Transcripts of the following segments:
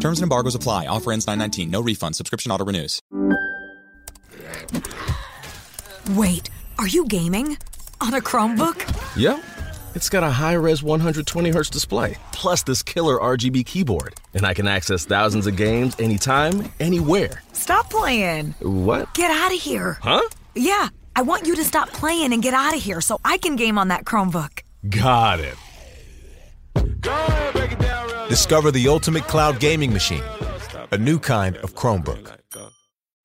Terms and embargoes apply. Offer ends 9/19. No refund. Subscription auto renews. Wait, are you gaming? On a Chromebook? Yep. It's got a high-res 120Hz display, plus this killer RGB keyboard. And I can access thousands of games anytime, anywhere. Stop playing. What? Get out of here. Huh? Yeah, I want you to stop playing and get out of here so I can game on that Chromebook. Got it. Discover the ultimate cloud gaming machine, a new kind of Chromebook.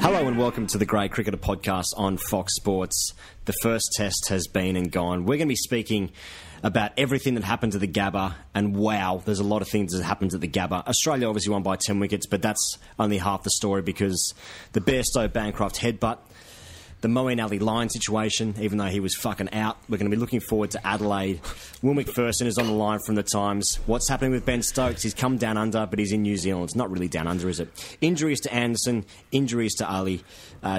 Hello and welcome to the Grade Cricketer podcast on Fox Sports. The first test has been and gone. We're going to be speaking about everything that happened to the Gabba, and wow, there's a lot of things that happened at the Gabba. Australia obviously won by 10 wickets, but that's only half the story because the Bairstow Bancroft headbutt, the Moeen Ali line situation, even though he was fucking out. We're going to be looking forward to Adelaide. Will Macpherson is on the line from The Times. What's happening with Ben Stokes? He's come down under, but he's in New Zealand. It's not really down under, is it? Injuries to Anderson, injuries to Ali.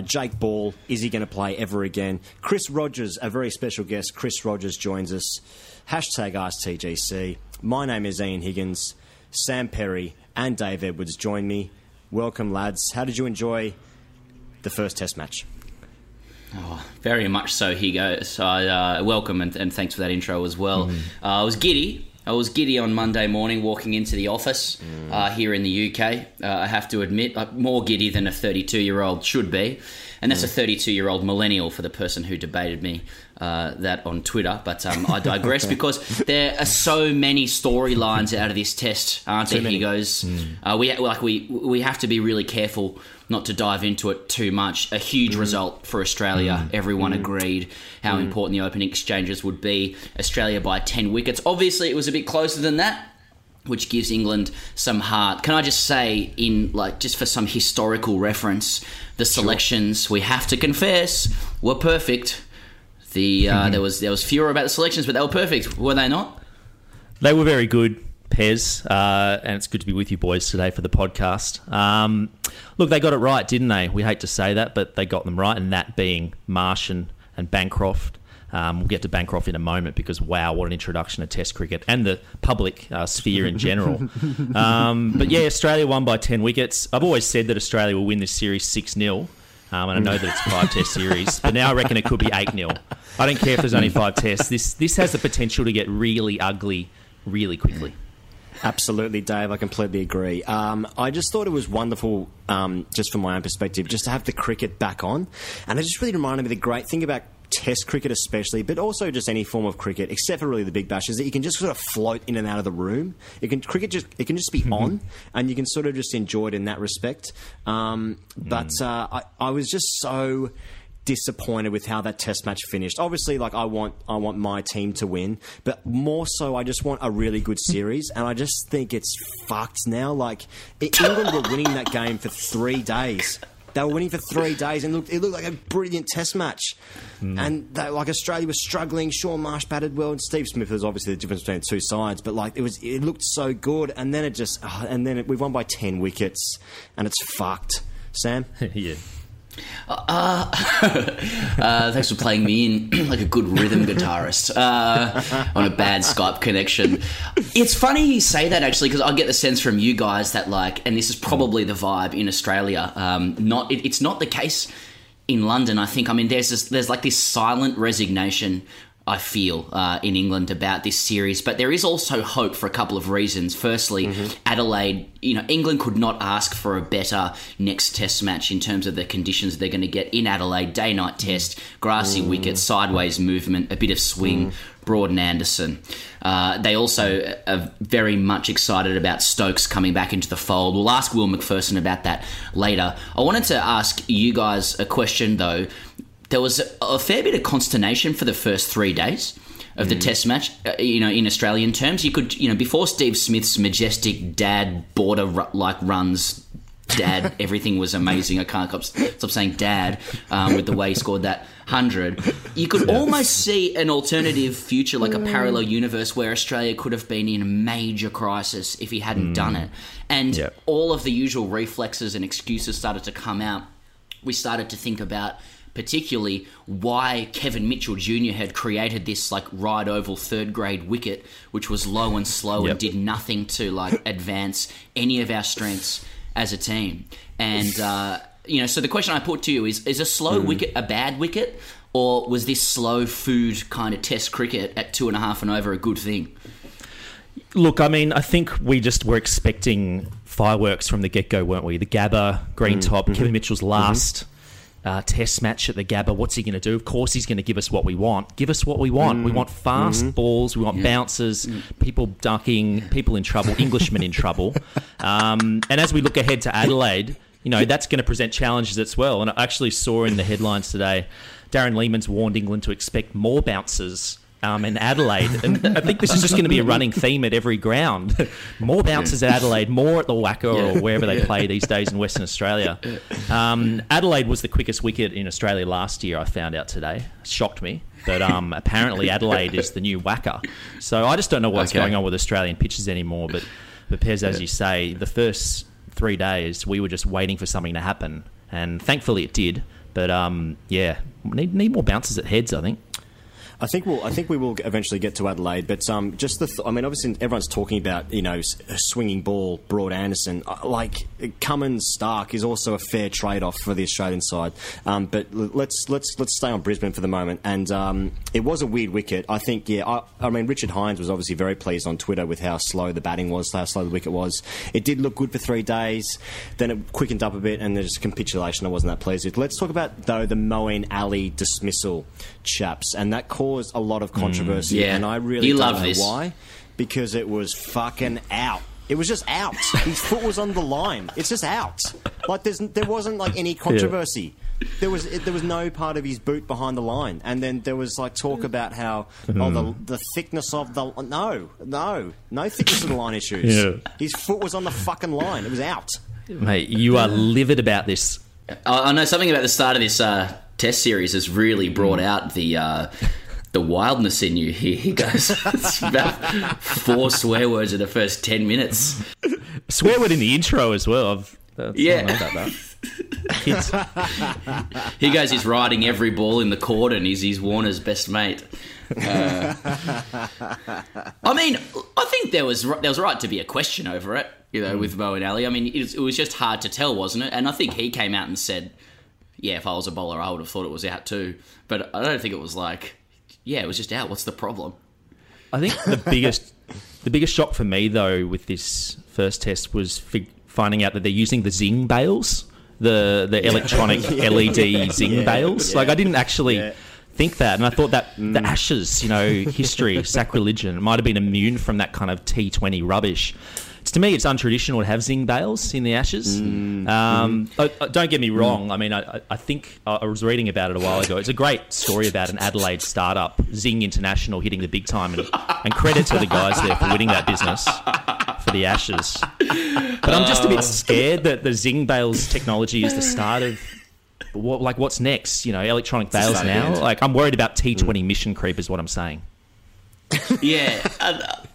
Jake Ball, is he going to play ever again? Chris Rogers, a very special guest. Chris Rogers joins us. #AskTGC. My name is Ian Higgins. Sam Perry and Dave Edwards join me. Welcome, lads. How did you enjoy the first test match? Oh, very much so, Higo. So, welcome and thanks for that intro as well. I was giddy. on Monday morning walking into the office here in the UK. I have to admit, I'm more giddy than a 32-year-old should be. And that's a 32-year-old millennial for the person who debated me that on Twitter. But I digress because there are so many storylines out of this test, aren't there, Higos? We have to be really careful not to dive into it too much. A huge result for Australia. Everyone agreed how important the opening exchanges would be. Australia by 10 wickets. Obviously, it was a bit closer than that, which gives England some heart. Can I just say, in like just for some historical reference, the selections, we have to confess, were perfect. The there was furor about the selections, but they were perfect, were they not? They were very good. Pez, and it's good to be with you boys today for the podcast. Look, they got it right, didn't they? We hate to say that, but they got them right, and that being Marsh and Bancroft. We'll get to Bancroft in a moment because, wow, what an introduction to Test cricket and the public sphere in general. But, yeah, Australia won by 10 wickets. I've always said that Australia will win this series 6-0. And I know that it's a 5-test series, but now I reckon it could be 8-0. I don't care if there's only 5 tests. This has the potential to get really ugly really quickly. Absolutely, Dave. I completely agree. I just thought it was wonderful, just from my own perspective, just to have the cricket back on. And it just really reminded me the great thing about Test cricket especially, but also just any form of cricket, except for really the big bash, is that you can just sort of float in and out of the room. It can just be on, and you can sort of just enjoy it in that respect. I was just so disappointed with how that test match finished. Obviously, like I want my team to win, but more so I just want a really good series, and I just think it's fucked now. Like England were winning that game for 3 days. They were winning for 3 days, and it looked like a brilliant test match. And Australia was struggling. Sean Marsh batted well, and Steve Smith was obviously the difference between the two sides. But it looked so good, and then we've won by 10 wickets, and it's fucked. Sam, yeah. Thanks for playing me in like a good rhythm guitarist on a bad Skype connection. It's funny you say that actually, because I get the sense from you guys that and this is probably the vibe in Australia. It's not the case in London. I think there's this silent resignation I feel, in England about this series. But there is also hope for a couple of reasons. Firstly, Adelaide, you know, England could not ask for a better next test match in terms of the conditions they're going to get in Adelaide. Day-night test, grassy wicket, sideways movement, a bit of swing, Broad and Anderson. They also are very much excited about Stokes coming back into the fold. We'll ask Will Macpherson about that later. I wanted to ask you guys a question, though. There was a fair bit of consternation for the first 3 days of the Test match, you know, in Australian terms. You could, you know, before Steve Smith's majestic dad border-like runs, dad, everything was amazing. I can't stop saying dad with the way he scored that 100. You could almost see an alternative future, like a parallel universe where Australia could have been in a major crisis if he hadn't done it. And all of the usual reflexes and excuses started to come out. We started to think about particularly why Kevin Mitchell Jr. had created this like right oval third grade wicket, which was low and slow and did nothing to like advance any of our strengths as a team. And, you know, so the question I put to you is a slow wicket a bad wicket, or was this slow food kind of test cricket at 2.5 and over a good thing? Look, I mean, I think we just were expecting fireworks from the get-go, weren't we? The Gabba, green top, Kevin Mitchell's last... test match at the Gabba. What's he going to do? Of course he's going to give us what we want. Give us what we want. We want fast balls. We want bounces, people ducking, people in trouble, Englishmen in trouble. And as we look ahead to Adelaide, you know, that's going to present challenges as well. And I actually saw in the headlines today, Darren Lehman's warned England to expect more bounces in Adelaide. And I think this is just going to be a running theme at every ground. More bounces at Adelaide, more at the Wacker or wherever they play these days in Western Australia. Adelaide was the quickest wicket in Australia last year, I found out today. Shocked me. But apparently Adelaide is the new Wacker. So I just don't know what's going on with Australian pitches anymore. But Pez, as you say, the first 3 days we were just waiting for something to happen. And thankfully it did. But yeah, need more bounces at heads, I think. I think we will eventually get to Adelaide, but just I mean, obviously everyone's talking about, you know, swinging ball, Broad Anderson. Like Cummins Stark is also a fair trade-off for the Australian side. But let's stay on Brisbane for the moment. And it was a weird wicket. I think I mean, Richard Hines was obviously very pleased on Twitter with how slow the batting was, how slow the wicket was. It did look good for 3 days, then it quickened up a bit, and there's a capitulation I wasn't that pleased with. Let's talk about though the Moeen Ali dismissal, chaps, and that caused a lot of controversy, and I really don't know why, because it was fucking out. It was just out. His foot was on the line. It's just out. Like there wasn't like any controversy. Yeah. There was no part of his boot behind the line, and then there was like talk about how the thickness of the no thickness of the line issues. Yeah. His foot was on the fucking line. It was out. Mate, you are livid about this. I know something about the start of this test series has really brought out the wildness in you here. He goes, it's about 4 swear words in the first 10 minutes. A swear word in the intro as well. About that. He goes, he's riding every ball in the court and he's Warner's best mate. I mean, I think there was right to be a question over it, you know, with Moeen Ali. I mean, it was just hard to tell, wasn't it? And I think he came out and said, yeah, if I was a bowler, I would have thought it was out too. But I don't think it was like... Yeah, it was just out. What's the problem? I think the biggest shock for me, though, with this first test was finding out that they're using the Zing bails, the electronic LED Zing bails. Yeah. Like, I didn't actually think that. And I thought that the Ashes, you know, history, sacrilege, might have been immune from that kind of T20 rubbish. To me, it's untraditional to have Zing bails in the Ashes. Don't get me wrong. I mean, I think I was reading about it a while ago. It's a great story about an Adelaide startup, Zing International, hitting the big time. And credit to the guys there for winning that business for the Ashes. But I'm just a bit scared that the Zing bails technology is the start of... what's next? You know, electronic bails now? Like, I'm worried about T20 mission creep is what I'm saying. Yeah,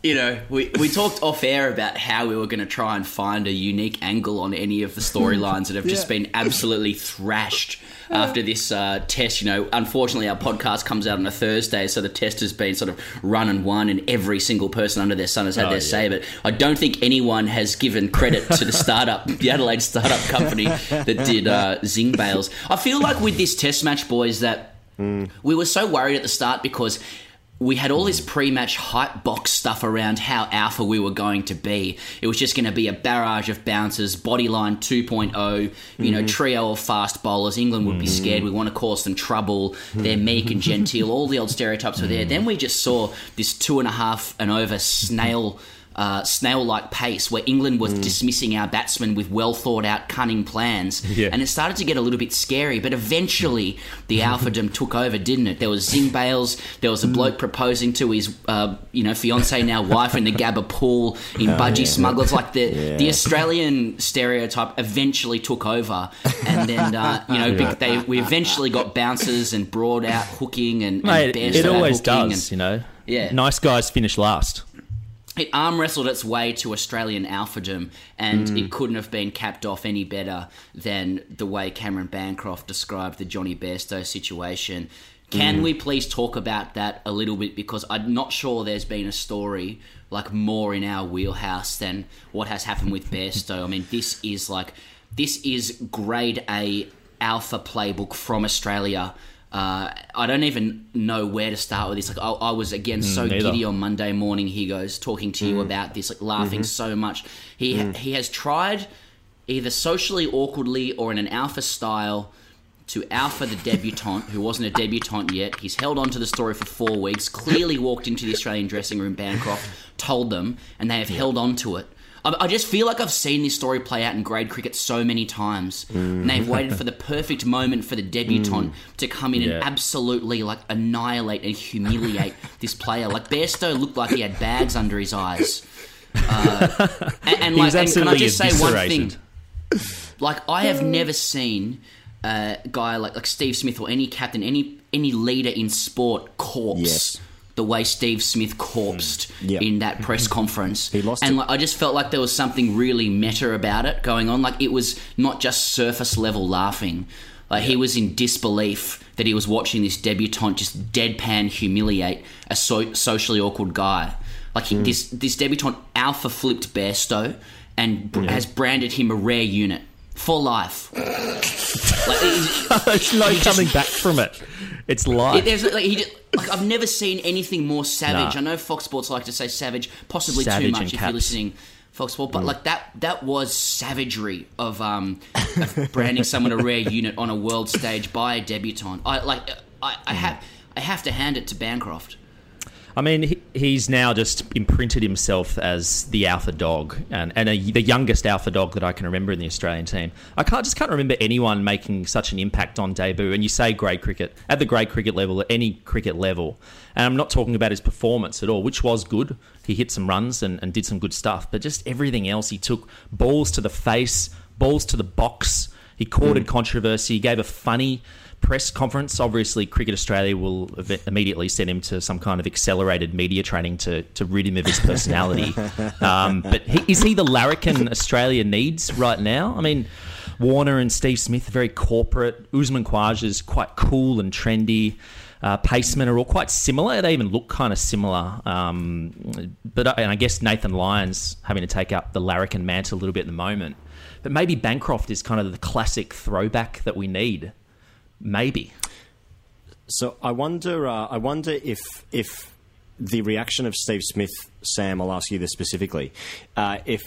you know, we talked off air about how we were going to try and find a unique angle on any of the storylines that have just been absolutely thrashed after this test. You know, unfortunately, our podcast comes out on a Thursday, so the test has been sort of run and won, and every single person under their sun has had their say. But I don't think anyone has given credit to the startup, the Adelaide startup company that did Zing bails. I feel like with this test match, boys, that we were so worried at the start because we had all this pre-match hype box stuff around how alpha we were going to be. It was just going to be a barrage of bounces, bodyline 2.0, you know, trio of fast bowlers. England would be scared. We want to cause them trouble. They're meek and genteel. All the old stereotypes were there. Then we just saw this 2.5 and over snail-like pace where England was dismissing our batsmen with well-thought-out, cunning plans. Yeah. And it started to get a little bit scary, but eventually the alphadom took over, didn't it? There was Zing bails. There was a bloke proposing to his, fiancée, now wife, in the Gabba pool in Budgie Smugglers. Like the Australian stereotype eventually took over. And then, we eventually got bouncers and broad-out hooking and it always does, and, you know. Yeah. Nice guys finish last. It arm wrestled its way to Australian alphadom, and it couldn't have been capped off any better than the way Cameron Bancroft described the Johnny Bairstow situation. Can we please talk about that a little bit? Because I'm not sure there's been a story like more in our wheelhouse than what has happened with Bairstow. I mean, this is grade A alpha playbook from Australia. I don't even know where to start with this. Like, I was again so giddy on Monday morning. He goes talking to you about this, like laughing so much. He has tried either socially awkwardly or in an alpha style to alpha the debutante who wasn't a debutante yet. He's held on to the story for 4 weeks. Clearly walked into the Australian dressing room, Bancroft told them, and they have held on to it. I just feel like I've seen this story play out in grade cricket so many times. And they've waited for the perfect moment for the debutante to come in and absolutely like annihilate and humiliate this player. Like Bairstow looked like he had bags under his eyes. And can I just say one thing? Like, I have never seen a guy like Steve Smith or any captain, any leader in sport corpse. Yes. The way Steve Smith corpsed in that press conference. He lost and I just felt like there was something really meta about it going on. Like, it was not just surface level laughing. Like, he was in disbelief that he was watching this debutante just deadpan humiliate a socially awkward guy. Like, this debutante alpha flipped Bairstow and has branded him a rare unit for life. Like, there's no coming back from it. It's life. I've never seen anything more savage. I know Fox Sports like to say savage, possibly savage too much if you're listening, Fox Sports. But like that was savagery of branding someone a rare unit on a world stage by a debutante. I have to hand it to Bancroft. I mean, he's now just imprinted himself as the alpha dog and the youngest alpha dog that I can remember in the Australian team. I can't remember anyone making such an impact on debut. And you say grade cricket, at the grade cricket level, at any cricket level. And I'm not talking about his performance at all, which was good. He hit some runs and did some good stuff. But just everything else, he took balls to the face, balls to the box. He courted controversy. He gave a funny press conference. Obviously, Cricket Australia will immediately send him to some kind of accelerated media training to rid him of his personality. Is he the larrikin Australia needs right now? I mean, Warner and Steve Smith are very corporate. Usman Khawaja is quite cool and trendy. Pacemen are all quite similar. They even look kind of similar. But I guess Nathan Lyon's having to take up the larrikin mantle a little bit at the moment. But maybe Bancroft is kind of the classic throwback that we need. Maybe. So I wonder if the reaction of Steve Smith, Sam, I'll ask you this specifically, if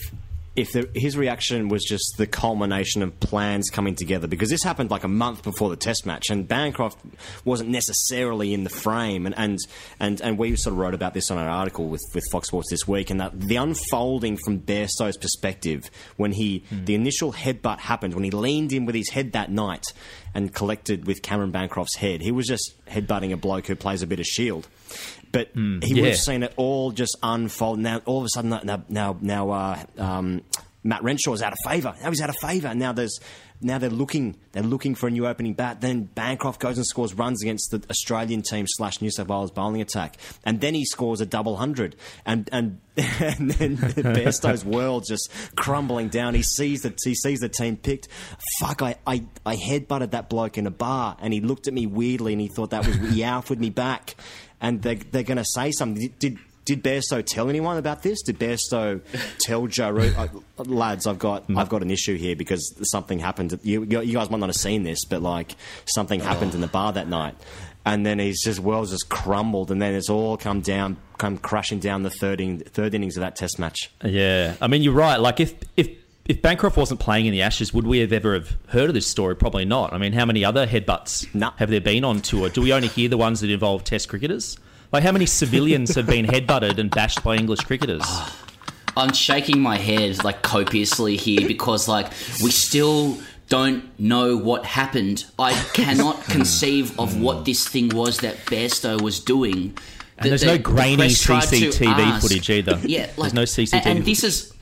his reaction was just the culmination of plans coming together, because this happened like a month before the Test match, and Bancroft wasn't necessarily in the frame, and we sort of wrote about this on our article with Fox Sports this week, and that the unfolding from Bairstow's perspective when the initial headbutt happened, when he leaned in with his head that night and collected with Cameron Bancroft's head, he was just headbutting a bloke who plays a bit of shield. But he would have seen it all just unfold. Now, all of a sudden, Matt Renshaw's out of favour. Now he's out of favour. Now they're looking for a new opening bat. Then Bancroft goes and scores runs against the Australian team / New South Wales bowling attack, and then he scores a double hundred, and then Bairstow's world just crumbling down. He sees the team picked. Fuck! I headbutted that bloke in a bar, and he looked at me weirdly, and he thought that was he alphaed me back, and they're going to say something. Did Did Bairstow tell anyone about this? Did Bairstow tell Joe Root, lads, I've got an issue here because something happened. You guys might not have seen this, but like something happened in the bar that night. And then world's just crumbled, and then it's all come crashing down the third innings of that Test match. Yeah, I mean you're right. Like if Bancroft wasn't playing in the Ashes, would we have ever heard of this story? Probably not. I mean, how many other headbutts have there been on tour? Do we only hear the ones that involve Test cricketers? Like how many civilians have been headbutted and bashed by English cricketers? I'm shaking my head like copiously here because like we still don't know what happened. I cannot conceive of what this thing was that Bairstow was doing. And there's no grainy CCTV footage either. Yeah, like, there's no CCTV footage. And this is,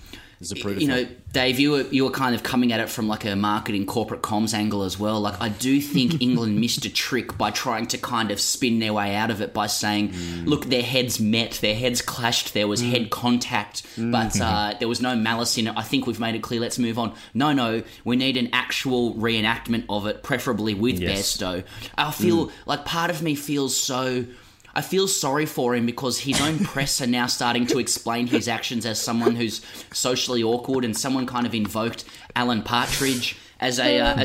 you know, Dave, you were kind of coming at it from like a marketing corporate comms angle as well. Like I do think England missed a trick by trying to kind of spin their way out of it by saying, look, their heads met, their heads clashed, there was head contact, but there was no malice in it. I think we've made it clear. Let's move on. No, we need an actual reenactment of it, preferably with Bairstow. I feel like part of me feels so... I feel sorry for him because his own press are now starting to explain his actions as someone who's socially awkward, and someone kind of invoked Alan Partridge as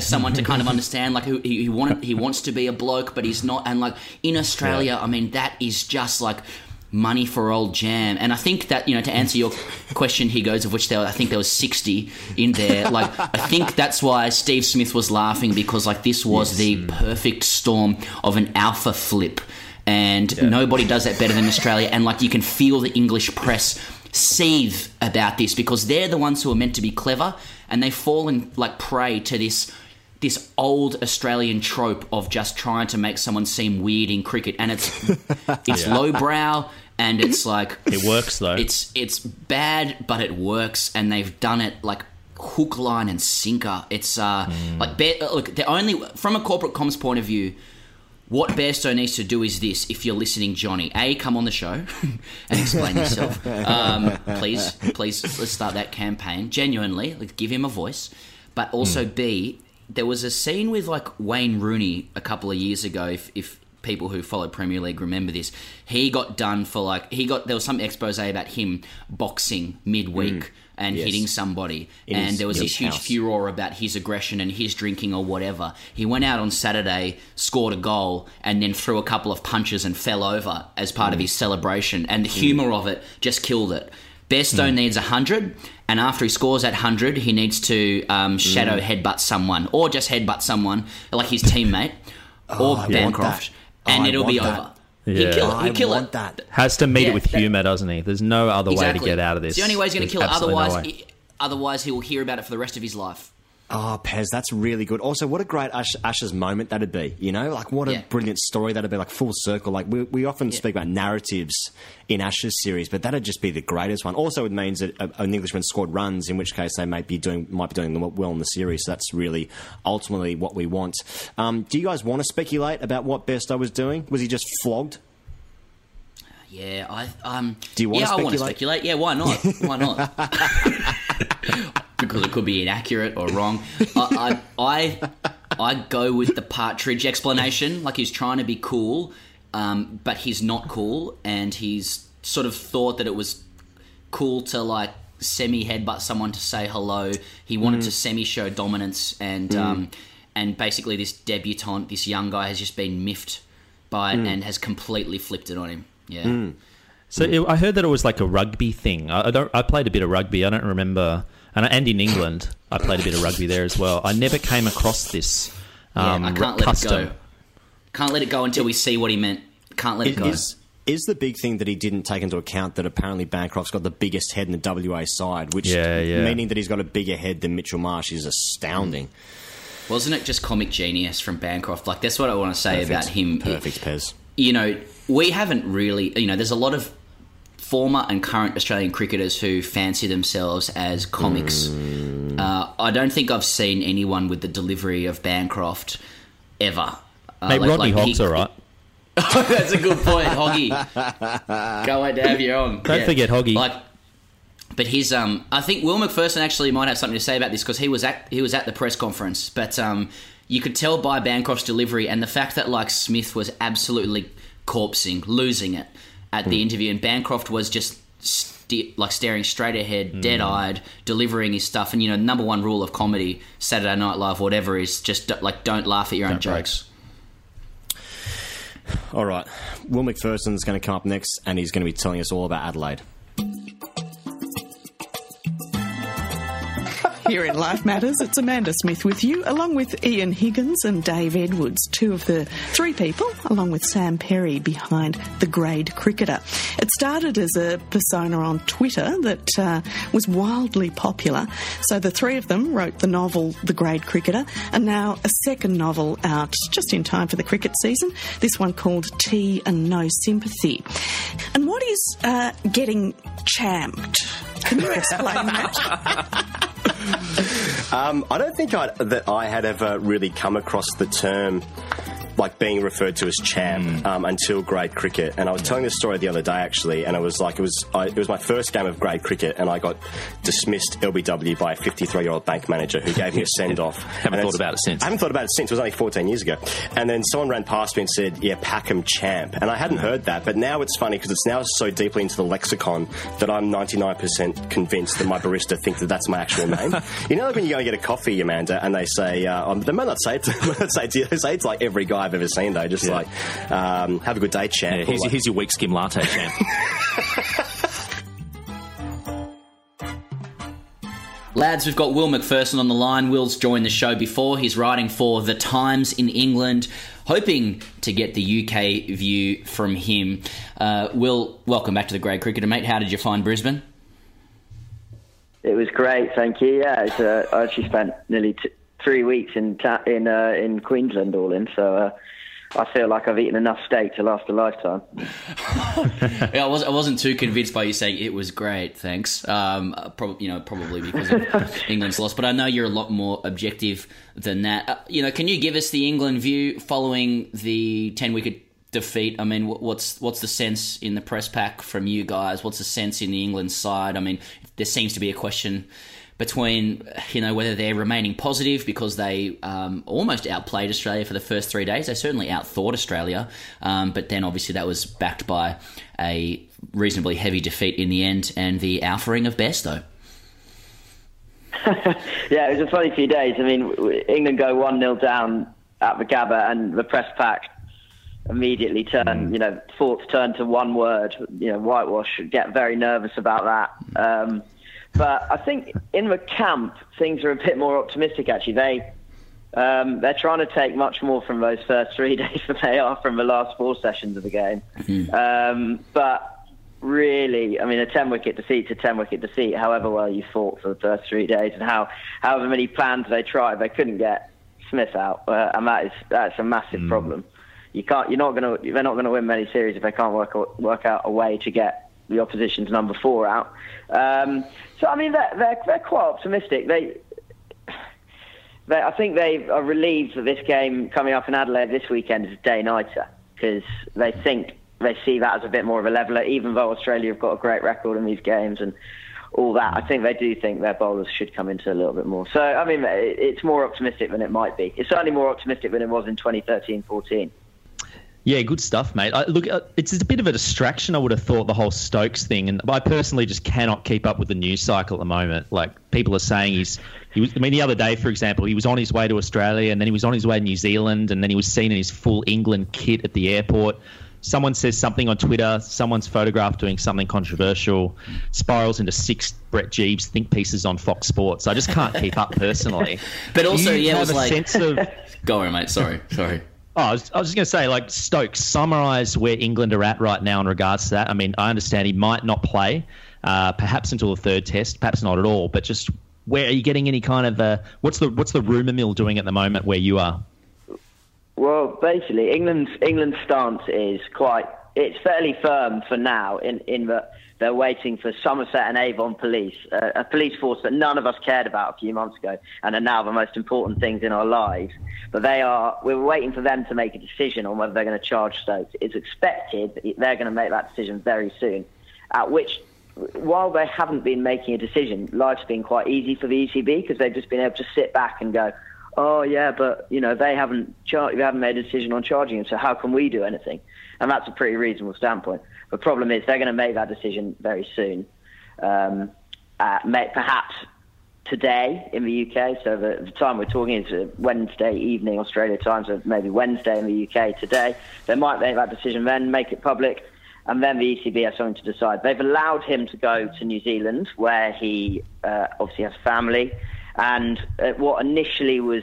someone to kind of understand, like he wants to be a bloke, but he's not. And like in Australia, I mean, that is just like money for old jam. And I think that, you know, to answer your question, he goes, of which I think there was 60 in there. Like I think that's why Steve Smith was laughing, because like this was the perfect storm of an alpha flip. And nobody does that better than Australia. And, like, you can feel the English press seethe about this because they're the ones who are meant to be clever, and they fall in, like, prey to this old Australian trope of just trying to make someone seem weird in cricket. And it's lowbrow, and it's, like... It works, though. It's bad, but it works, and they've done it, like... hook, line, and sinker. It's, look, the only... From a corporate comms point of view... What Bairstow needs to do is this, if you're listening, Johnny. A, come on the show and explain yourself. Please, let's start that campaign. Genuinely, like, give him a voice. But also, B, there was a scene with, like, Wayne Rooney a couple of years ago, if people who follow Premier League remember this. He got done for, like, there was some expose about him boxing midweek and hitting somebody. And there was this huge furore about his aggression and his drinking or whatever. He went out on Saturday, scored a goal, and then threw a couple of punches and fell over as part of his celebration. And the humour of it just killed it. Bairstow needs 100, and after he scores at 100, he needs to shadow headbutt someone, or just headbutt someone, like his teammate, or Bancroft, and it'll be over. Yeah. He'll kill it. That. Has to meet it with humour, doesn't he? There's no other way to get out of this. It's the only way he's going to kill it. Otherwise, he will hear about it for the rest of his life. Oh, Pez, that's really good. Also, what a great Ashes moment that'd be, you know? Like, what a brilliant story that'd be, like, full circle. Like, we often speak about narratives in Ashes series, but that'd just be the greatest one. Also, it means that an Englishman scored runs, in which case they might be doing well in the series. So that's really ultimately what we want. Do you guys want to speculate about what Bairstow was doing? Was he just flogged? Yeah, do you want to speculate? I want to speculate. Yeah, why not? Why not? Because it could be inaccurate or wrong. I go with the Partridge explanation. Like, he's trying to be cool, but he's not cool, and he's sort of thought that it was cool to, like, semi-headbutt someone to say hello. He wanted to semi-show dominance, and basically this debutant, this young guy, has just been miffed by it and has completely flipped it on him. Yeah. So I heard that it was like a rugby thing. I played a bit of rugby. I don't remember... And in England, I played a bit of rugby there as well. I never came across this custom. Let it go. Can't let it go until we see what he meant. Can't let it go. Is the big thing that he didn't take into account that apparently Bancroft's got the biggest head in the WA side, which meaning that he's got a bigger head than Mitchell Marsh is astounding. Wasn't it just comic genius from Bancroft? Like, that's what I want to say about him. Perfect, Pez. You know, we haven't really... You know, there's a lot of... former and current Australian cricketers who fancy themselves as comics. I don't think I've seen anyone with the delivery of Bancroft ever. Mate, Rodney Hogg's all right. That's a good point, Hoggy. Go wait to have you on. Don't forget Hoggy. Like, but his, I think Will Macpherson actually might have something to say about this because he was at the press conference. But you could tell by Bancroft's delivery and the fact that, like, Smith was absolutely corpsing, losing it. at the interview, and Bancroft was just staring straight ahead, dead-eyed, delivering his stuff. And, you know, the number one rule of comedy, Saturday Night Live, whatever, is just, don't laugh at your own jokes. All right. Will Macpherson's going to come up next, and he's going to be telling us all about Adelaide. Here in Life Matters, it's Amanda Smith with you, along with Ian Higgins and Dave Edwards, two of the three people, along with Sam Perry behind The Grade Cricketer. It started as a persona on Twitter that was wildly popular, so the three of them wrote the novel The Grade Cricketer, and now a second novel out just in time for the cricket season, this one called Tea and No Sympathy. And what is getting champed? Can you explain that? I don't think I had ever really come across the term, like, being referred to as champ until grade cricket. And I was telling this story the other day, actually, and it was my first game of grade cricket, and I got dismissed LBW by a 53-year-old bank manager who gave me a send-off. I haven't thought about it since. It was only 14 years ago. And then someone ran past me and said, yeah, Packham champ. And I hadn't heard that, but now it's funny because it's now so deeply into the lexicon that I'm 99% convinced that my barista thinks that that's my actual name. You know, like when you go and get a coffee, Amanda, and they say, they might not say it to you, they say it's like every guy I've ever seen, though, just like, have a good day, champ. Yeah, here's your weak skim latte, champ. Lads, we've got Will Macpherson on the line. Will's joined the show before. He's writing for The Times in England, hoping to get the UK view from him. Will, welcome back to The Grade Cricketer, mate. How did you find Brisbane? It was great, thank you. Yeah, I actually spent nearly 3 weeks in Queensland all in, so I feel like I've eaten enough steak to last a lifetime. Yeah, I wasn't too convinced by you saying it was great, thanks. Probably because of England's loss, but I know you're a lot more objective than that. Can you give us the England view following the 10-wicket defeat? I mean, what's the sense in the press pack from you guys? What's the sense in the England side? I mean, there seems to be a question between, whether they're remaining positive because they almost outplayed Australia for the first 3 days. They certainly outthought Australia, but then obviously that was backed by a reasonably heavy defeat in the end and the offering of Bairstow. Yeah, it was a funny few days. I mean, England go 1-0 down at the Gabba, and the press pack immediately turn, thoughts turn to one word, whitewash. Get very nervous about that. But I think in the camp, things are a bit more optimistic, actually. They're trying to take much more from those first 3 days than they are from the last four sessions of the game. Mm-hmm. But really, I mean, a 10-wicket defeat to 10-wicket defeat, however well you fought for the first 3 days and however many plans they tried, they couldn't get Smith out. And that's a massive problem. They're not gonna win many series if they can't work out a way to get the opposition's number four out. So, I mean, they're quite optimistic. I think they are relieved that this game coming up in Adelaide this weekend is a day-nighter, because they think they see that as a bit more of a leveller, even though Australia have got a great record in these games and all that. I think they do think their bowlers should come into a little bit more. So, I mean, it's more optimistic than it might be. It's certainly more optimistic than it was in 2013-14. Yeah, good stuff, mate. It's a bit of a distraction, I would have thought, the whole Stokes thing. And I personally just cannot keep up with the news cycle at the moment. Like, people are saying the other day, for example, he was on his way to Australia, and then he was on his way to New Zealand, and then he was seen in his full England kit at the airport. Someone says something on Twitter. Someone's photographed doing something controversial. Spirals into 6 Brett Jeeves think pieces on Fox Sports. I just can't keep up personally. But also, it was like... sense of... Go on, mate. Sorry. Oh, I was just going to say, like, Stokes, summarise where England are at right now in regards to that. I mean, I understand he might not play, perhaps until the third test, perhaps not at all, but just where are you getting any kind of what's the rumour mill doing at the moment where you are? Well, basically, England's stance is it's fairly firm for now in that they're waiting for Somerset and Avon police, a police force that none of us cared about a few months ago and are now the most important things in our lives. But we're waiting for them to make a decision on whether they're going to charge Stokes. It's expected that they're going to make that decision very soon, at which, while they haven't been making a decision, life's been quite easy for the ECB because they've just been able to sit back and go, oh yeah, but you know they haven't made a decision on charging him, so how can we do anything? And that's a pretty reasonable standpoint. The problem is they're going to make that decision very soon, perhaps today in the UK. So the time we're talking is Wednesday evening Australia time, so maybe Wednesday in the UK today. They might make that decision then, make it public, and then the ECB has something to decide. They've allowed him to go to New Zealand, where he obviously has family, and what initially was,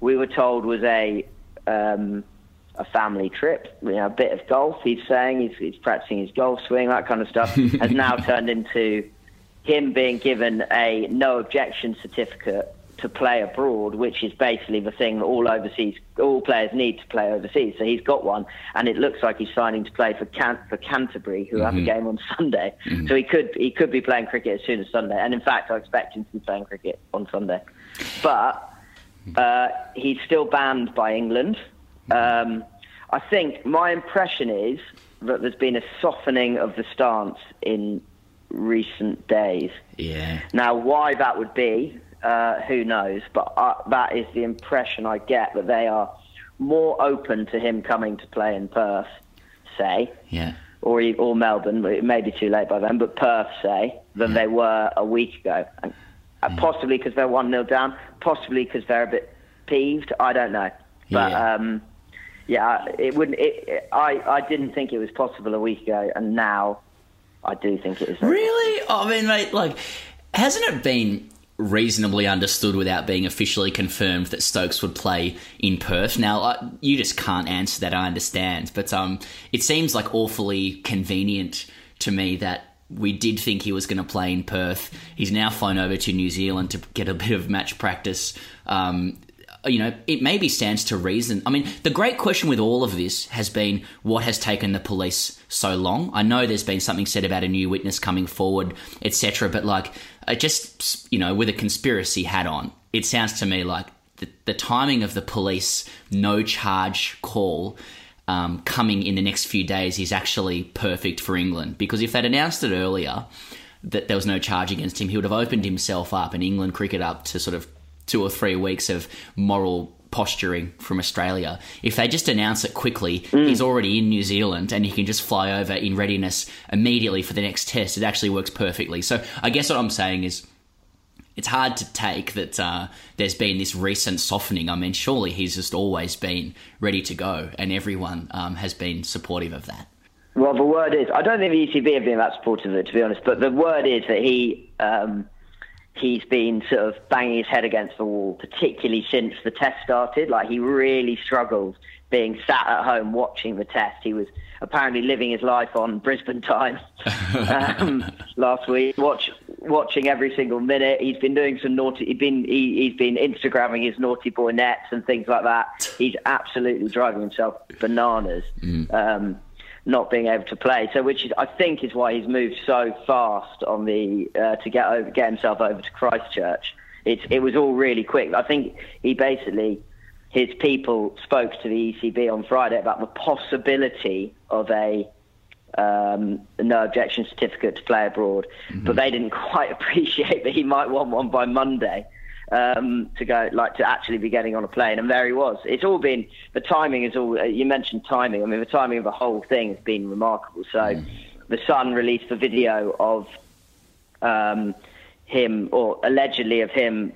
we were told, was a family trip, you know, a bit of golf. He's saying he's practicing his golf swing, that kind of stuff, has now turned into him being given a no objection certificate to play abroad, which is basically the thing that all players need to play overseas. So he's got one, and it looks like he's signing to play for Canterbury, who have a game on Sunday. Mm-hmm. So he could be playing cricket as soon as Sunday, and in fact I expect him to be playing cricket on Sunday. But he's still banned by England. I think my impression is that there's been a softening of the stance in recent days. Yeah. Now, why that would be, who knows? But that is the impression I get, that they are more open to him coming to play in Perth, say, yeah, or Melbourne. It may be too late by then, but Perth, say, than they were a week ago. And possibly because they're 1-0 down, possibly because they're a bit peeved. I don't know. But it wouldn't. I didn't think it was possible a week ago, and now I do think it is. Really? I mean, mate, like, hasn't it been reasonably understood without being officially confirmed that Stokes would play in Perth? Now, you just can't answer that, I understand. But it seems like awfully convenient to me that we did think he was going to play in Perth. He's now flown over to New Zealand to get a bit of match practice. You know, it maybe stands to reason. I mean, the great question with all of this has been what has taken the police so long. I know there's been something said about a new witness coming forward, etc. But, like, it just, you know, with a conspiracy hat on, it sounds to me like the timing of the police no charge call coming in the next few days is actually perfect for England, because if they'd announced it earlier that there was no charge against him, he would have opened himself up and England cricket up to sort of 2 or 3 weeks of moral posturing from Australia. If they just announce it quickly, he's already in New Zealand and he can just fly over in readiness immediately for the next test. It actually works perfectly. So I guess what I'm saying is it's hard to take that there's been this recent softening. I mean, surely he's just always been ready to go, and everyone has been supportive of that. Well, the word is, I don't think the ECB have been that supportive of it, to be honest, but the word is that he's been sort of banging his head against the wall, particularly since the test started. Like, he really struggled being sat at home watching the test. He was apparently living his life on Brisbane Times last week, watching every single minute. He's been doing some naughty. He's been Instagramming his naughty boy nets and things like that. He's absolutely driving himself bananas, not being able to play, so which I think is why he's moved so fast on the to get himself over to Christchurch. It was all really quick. I think he basically, his people spoke to the ECB on Friday about the possibility of a no objection certificate to play abroad, but they didn't quite appreciate that he might want one by Monday to go, like, to actually be getting on a plane. And there he was. It's all been, the timing is all, you mentioned timing. I mean, the timing of the whole thing has been remarkable. So the Sun released the video of him, or allegedly of him,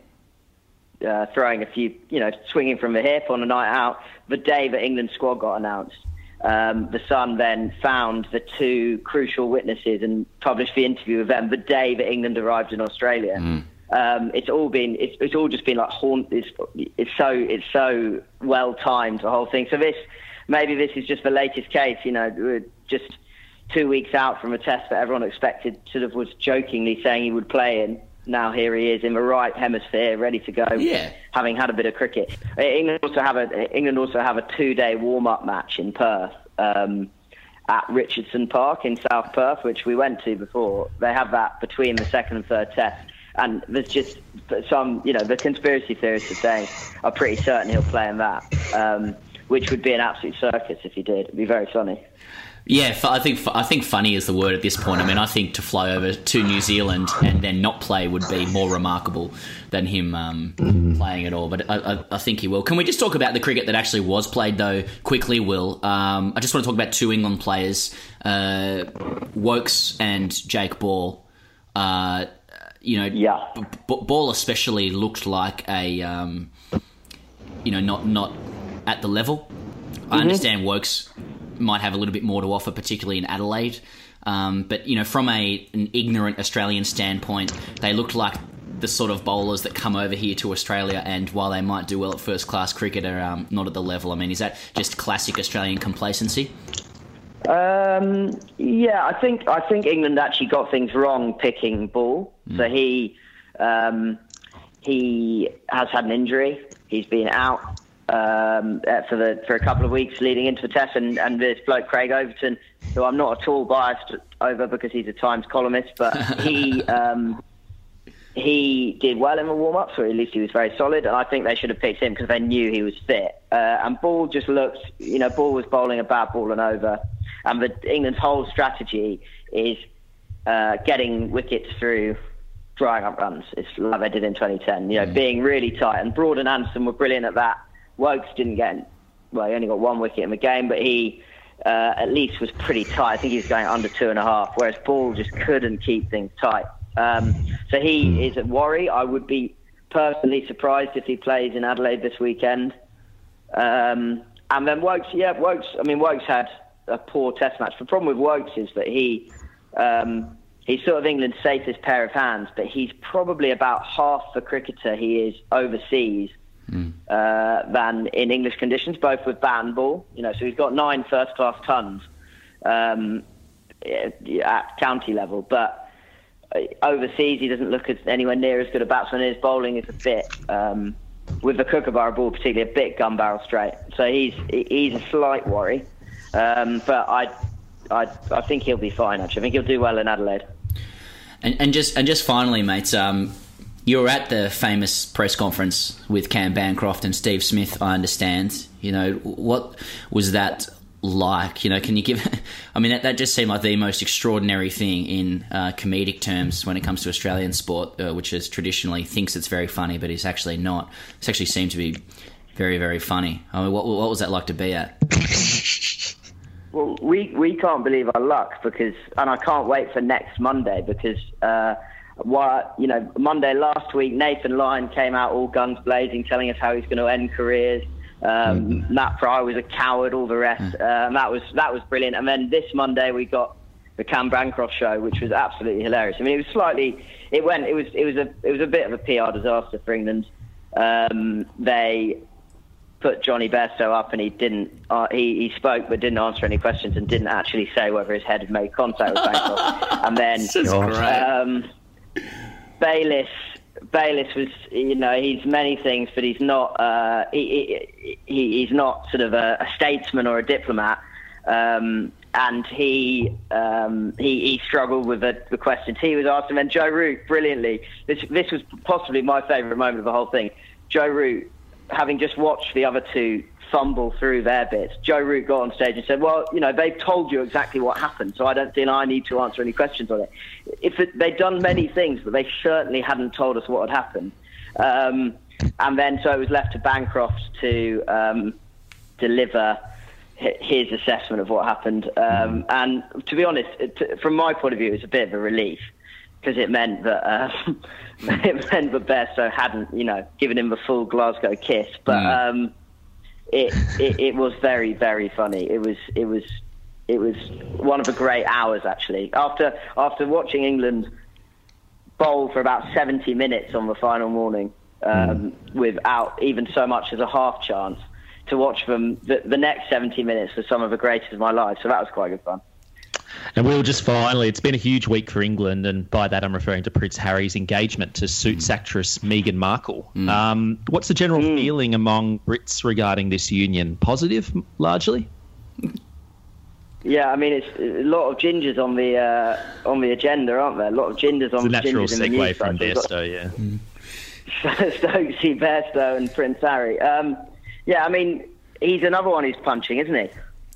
throwing a few, you know, swinging from the hip on a night out the day that England's squad got announced. The Sun then found the two crucial witnesses and published the interview of them the day that England arrived in Australia. It's so well timed, the whole thing. So maybe this is just the latest case. You know, we're just 2 weeks out from a test that everyone expected, sort of was jokingly saying he would play in. Now here he is in the right hemisphere, ready to go, having had a bit of cricket. England also have a 2-day warm-up match in Perth at Richardson Park in South Perth, which we went to before. They have that between the second and third test. And there's just some, you know, the conspiracy theorists are saying, are pretty certain he'll play in that, which would be an absolute circus if he did. It'd be very funny. Yeah, I think funny is the word at this point. I mean, I think to fly over to New Zealand and then not play would be more remarkable than him playing at all. But I think he will. Can we just talk about the cricket that actually was played, though, quickly, Will? I just want to talk about two England players, Wokes and Jake Ball. Ball especially looked like a, not at the level. Mm-hmm. I understand Wokes might have a little bit more to offer, particularly in Adelaide. But, from an ignorant Australian standpoint, they looked like the sort of bowlers that come over here to Australia and while they might do well at first-class cricket are not at the level. I mean, is that just classic Australian complacency? I think England actually got things wrong picking Ball. Mm. So he has had an injury. He's been out for a couple of weeks leading into the test, and this bloke Craig Overton, who I'm not at all biased over because he's a Times columnist, but he did well in the warm-up, so at least he was very solid, and I think they should have picked him because they knew he was fit. And Ball just looked, Ball was bowling a bad ball and over, and England's whole strategy is getting wickets through drying up runs. It's like they did in 2010, being really tight, and Broad and Anderson were brilliant at that. Wokes didn't get... Well, he only got one wicket in the game, but he at least was pretty tight. I think he was going under 2.5, whereas Ball just couldn't keep things tight. So he is a worry. I would be personally surprised if he plays in Adelaide this weekend. And then Wokes... I mean, Wokes had a poor test match. The problem with Wokes is that he's sort of England's safest pair of hands, but he's probably about half the cricketer he is overseas than in English conditions, both with bat and ball. So he's got 9 first-class tons at county level, but overseas he doesn't look anywhere near as good a batsman. His bowling is a bit, with the Kookaburra ball particularly, a bit gun barrel straight. So he's a slight worry, but I think he'll be fine. Actually, I think he'll do well in Adelaide. And just finally, mates. You were at the famous press conference with Cam Bancroft and Steve Smith, I understand. What was that like? Can you give... I mean, that just seemed like the most extraordinary thing in comedic terms when it comes to Australian sport, which is traditionally thinks it's very funny, but it's actually not. It's actually seemed to be very, very funny. I mean, what was that like to be at? Well, we can't believe our luck because I can't wait for next Monday because... Monday last week, Nathan Lyon came out all guns blazing, telling us how he's going to end careers. Matt Pryor was a coward, all the rest. That was brilliant. And then this Monday we got the Cam Bancroft show, which was absolutely hilarious. I mean, it was a bit of a PR disaster for England. They put Johnny Bairstow up, and he didn't. He spoke, but didn't answer any questions, and didn't actually say whether his head had made contact with Bancroft. And then. Bayliss was, he's many things, but he's not. He's not sort of a statesman or a diplomat, and he struggled with the questions he was asked. And then Joe Root, brilliantly, this was possibly my favourite moment of the whole thing. Joe Root, having just watched the other two fumble through their bits, Joe Root got on stage and said, they've told you exactly what happened, so I don't think I need to answer any questions on it. They'd done many things, but they certainly hadn't told us what had happened. And then so it was left to Bancroft to deliver his assessment of what happened. And to be honest, from my point of view, it was a bit of a relief because it meant that Bairstow hadn't, given him the full Glasgow kiss. But... It was very, very funny. It was one of the great hours, actually. After watching England bowl for about 70 minutes on the final morning, without even so much as a half chance, to watch them the next 70 minutes was some of the greatest of my life. So that was quite good fun. And we'll just finally, it's been a huge week for England, and by that I'm referring to Prince Harry's engagement to Suits actress Meghan Markle. What's the general feeling among Brits regarding this union? Positive, largely? Yeah, I mean, it's a lot of gingers on the agenda, aren't there? A lot of gingers on the agenda. It's a natural segue from Bairstow, yeah. Stokesy, Bairstow and Prince Harry. I mean, he's another one who's punching, isn't he?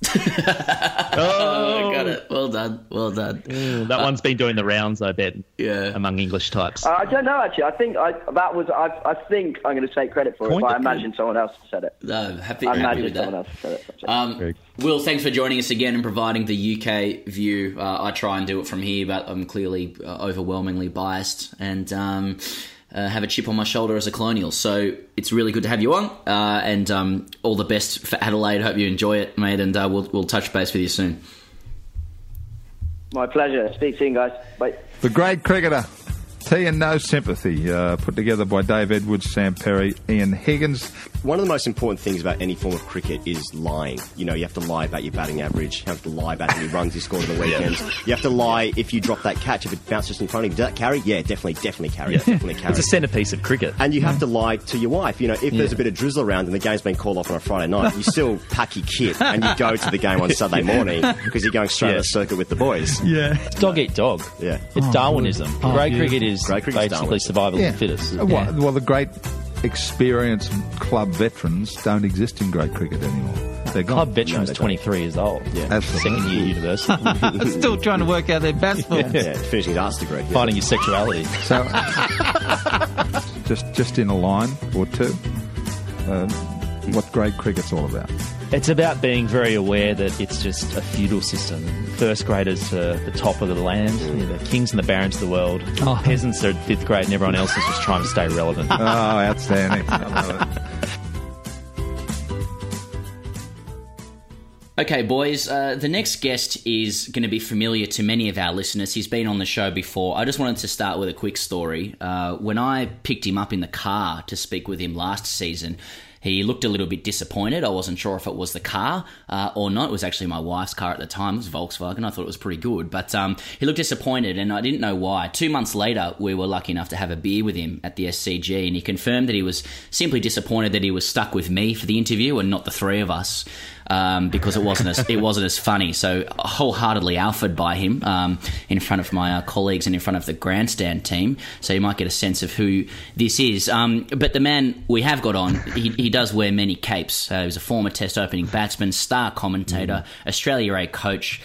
Oh, got it. Well done. Well done. That one's been doing the rounds, I bet. Yeah, among English types. I don't know actually. I think I'm going to take credit for it. But I imagine someone else said it. No, happy with that. Will, thanks for joining us again and providing the UK view. I try and do it from here, but I'm clearly overwhelmingly biased and. Have a chip on my shoulder as a colonial. So it's really good to have you on, and all the best for Adelaide. Hope you enjoy it, mate, and we'll touch base with you soon. My pleasure. Speak soon, guys. Bye. The Grade Cricketer, Tea and No Sympathy, put together by Dave Edwards, Sam Perry, Ian Higgins. One of the most important things about any form of cricket is lying. You know, you have to lie about your batting average. You have to lie about how many runs you scored on the weekends. You have to lie if you drop that catch, if it bounces in front of you. Did that carry? Yeah, definitely carry. Yeah. Definitely carry. It's a centrepiece of cricket. And you have to lie to your wife. You know, if there's a bit of drizzle around and the game's been called off on a Friday night, you still pack your kit and you go to the game on Saturday morning because you're going straight on the circuit with the boys. Yeah. It's dog eat dog. Yeah. It's Darwinism. Grade cricket is basically survival of the fittest. Yeah. Well, the great... experienced club veterans don't exist in great cricket anymore. They're gone. Club veterans 23 years old. Yeah. Absolutely. Second year university. Still trying to work out their best form. Yeah, finishing his arts degree. Yeah. Finding your sexuality. So, just in a line or two, what great cricket's all about. It's about being very aware that it's just a feudal system. First graders to the top of the land, the kings and the barons of the world. Oh. Peasants are at fifth grade and everyone else is just trying to stay relevant. Oh, outstanding. Okay, boys, the next guest is going to be familiar to many of our listeners. He's been on the show before. I just wanted to start with a quick story. When I picked him up in the car to speak with him last season... he looked a little bit disappointed. I wasn't sure if it was the car or not. It was actually my wife's car at the time. It was Volkswagen. I thought it was pretty good. But he looked disappointed, and I didn't know why. 2 months later, we were lucky enough to have a beer with him at the SCG, and he confirmed that he was simply disappointed that he was stuck with me for the interview and not the three of us. Because it wasn't as funny. So wholeheartedly alphaed by him in front of my colleagues and in front of the grandstand team. So you might get a sense of who this is. But the man we have got on, he does wear many capes. He was a former Test opening batsman, star commentator, Australia A coach.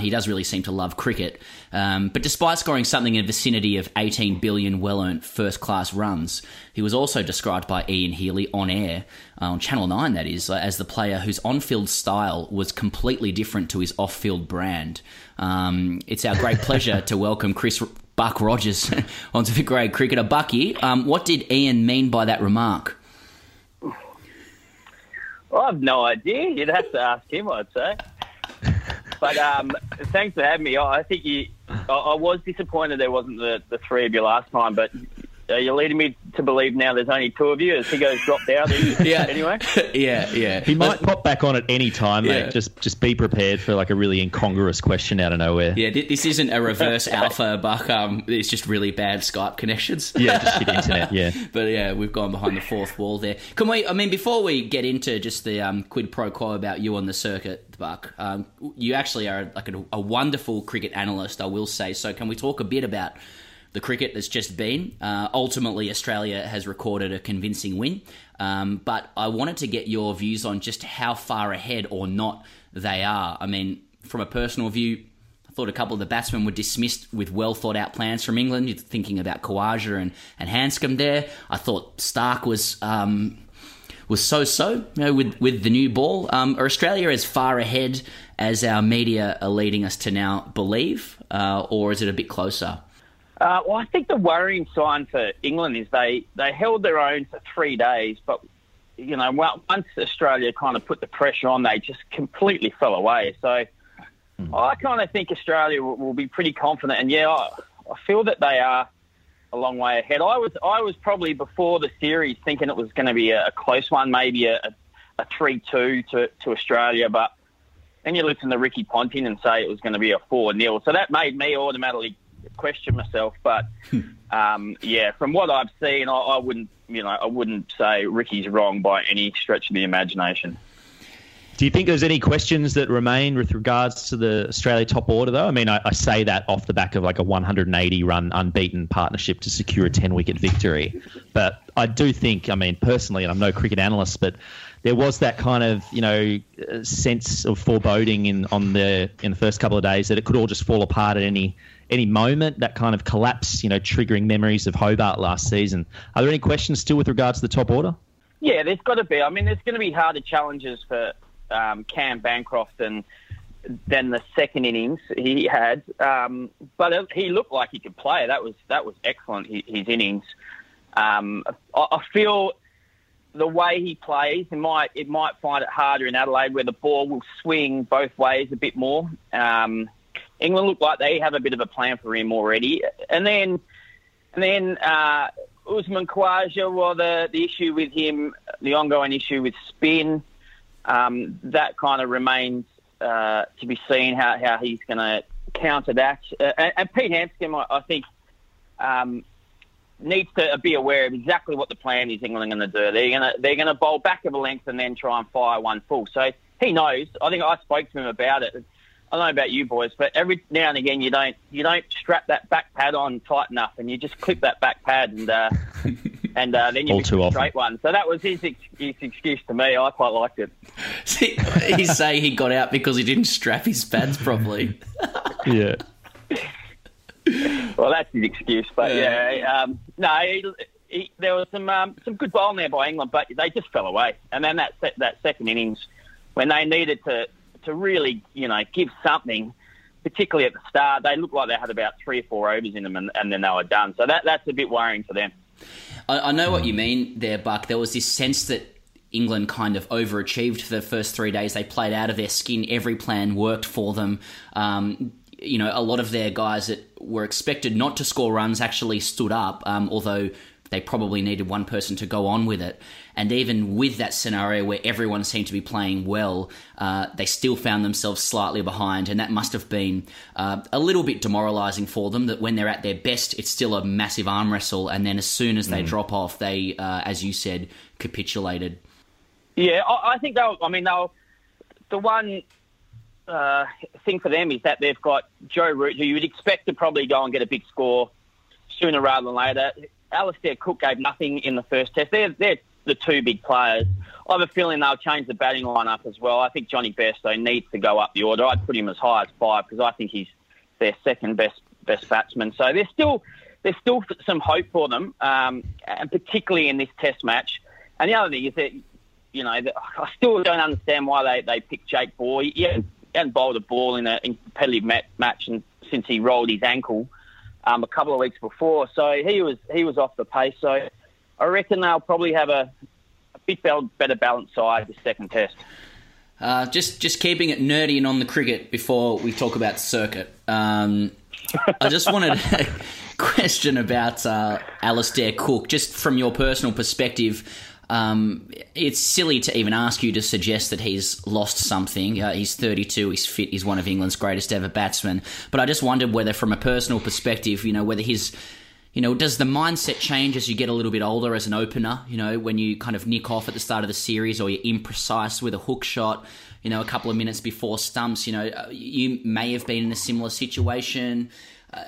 He does really seem to love cricket. But despite scoring something in the vicinity of 18 billion well-earned first-class runs, he was also described by Ian Healy on air, on Channel 9 that is, as the player whose on-field style was completely different to his off-field brand. It's our great pleasure to welcome Chris Buck Rogers onto the Grade Cricketer. Bucky, what did Ian mean by that remark? Well, I have no idea. You'd have to ask him, I'd say. But thanks for having me. I think I was disappointed there wasn't the three of you last time, but you're leading me to believe now there's only two of you as he goes dropped out. Yeah. Anyway. Yeah. He might pop back on at any time, mate. Just be prepared for like a really incongruous question out of nowhere. Yeah, this isn't a reverse alpha, Buck. It's just really bad Skype connections. Yeah, just shit internet, yeah. But yeah, we've gone behind the fourth wall there. Can we, before we get into just the quid pro quo about you on the circuit, Buck, you actually are like a wonderful cricket analyst, I will say. So can we talk a bit about the cricket that's just been? Ultimately, Australia has recorded a convincing win, but I wanted to get your views on just how far ahead or not they are. I mean, from a personal view, I thought a couple of the batsmen were dismissed with well-thought-out plans from England. You're thinking about Khawaja and Hanscom there. I thought Stark was so-so, you know, with the new ball. Are Australia as far ahead as our media are leading us to now believe, or is it a bit closer? Well, I think the worrying sign for England is they held their own for 3 days, but, you know, once Australia kind of put the pressure on, they just completely fell away. So I kind of think Australia will be pretty confident. And, yeah, I feel that they are a long way ahead. I was probably before the series thinking it was going to be a close one, maybe a 3-2 to Australia. But then you listen to Ricky Ponting and say it was going to be a 4-0. So that made me automatically question myself. But from what I've seen, I wouldn't say Ricky's wrong by any stretch of the imagination. Do you think there's any questions that remain with regards to the Australia top order, though? I mean, I say that off the back of like a 180-run unbeaten partnership to secure a 10-wicket victory. But I do think, I mean, personally, and I'm no cricket analyst, but there was that kind of, you know, sense of foreboding in the first couple of days that it could all just fall apart at any moment, that kind of collapse, you know, triggering memories of Hobart last season. Are there any questions still with regards to the top order? Yeah, there's got to be. I mean, there's going to be harder challenges for Cam Bancroft than the second innings he had. But he looked like he could play. That was excellent, his innings. I feel the way he plays, it might find it harder in Adelaide where the ball will swing both ways a bit more. England look like they have a bit of a plan for him already. And then Usman Khawaja, well, the issue with him, the ongoing issue with spin, that kind of remains to be seen how he's going to counter that. And Pete Hanscom, I think, needs to be aware of exactly what the plan is England are going to do. They're going to bowl back of a length and then try and fire one full. So he knows. I think I spoke to him about it. I don't know about you boys, but every now and again you don't strap that back pad on tight enough, and you just clip that back pad, and then you get a straight one. So that was his excuse to me. I quite liked it. See, he's saying he got out because he didn't strap his pads properly. Yeah. Well, that's his excuse, but yeah. No, there was some good bowling there by England, but they just fell away. And then that second innings when they needed to really, you know, give something, particularly at the start, they looked like they had about 3 or 4 overs in them and then they were done. So that's a bit worrying for them. I know what you mean there, Buck. There was this sense that England kind of overachieved for the first 3 days. They played out of their skin. Every plan worked for them. You know, a lot of their guys that were expected not to score runs actually stood up, although they probably needed one person to go on with it. And even with that scenario where everyone seemed to be playing well, they still found themselves slightly behind, and that must have been a little bit demoralising for them, that when they're at their best, it's still a massive arm wrestle, and then as soon as they drop off, they, as you said, capitulated. Yeah, I think they'll the one thing for them is that they've got Joe Root, who you would expect to probably go and get a big score sooner rather than later. Alistair Cook gave nothing in the first test. They're the two big players. I have a feeling they'll change the batting lineup as well. I think Johnny Bairstow needs to go up the order. I'd put him as high as 5 because I think he's their second best batsman. So there's still some hope for them, and particularly in this test match. And the other thing is that, you know, I still don't understand why they picked Jake Boer. He hadn't bowled a ball in a competitive match and since he rolled his ankle a couple of weeks before. So he was off the pace. So I reckon they'll probably have a bit better balanced side this second test. Just keeping it nerdy and on the cricket before we talk about circuit. I just wanted a question about Alistair Cook, just from your personal perspective. It's silly to even ask you to suggest that he's lost something. He's 32, he's fit, he's one of England's greatest ever batsmen. But I just wondered whether from a personal perspective, you know, whether his, you know, does the mindset change as you get a little bit older as an opener? You know, when you kind of nick off at the start of the series or you're imprecise with a hook shot, you know, a couple of minutes before stumps, you know, you may have been in a similar situation.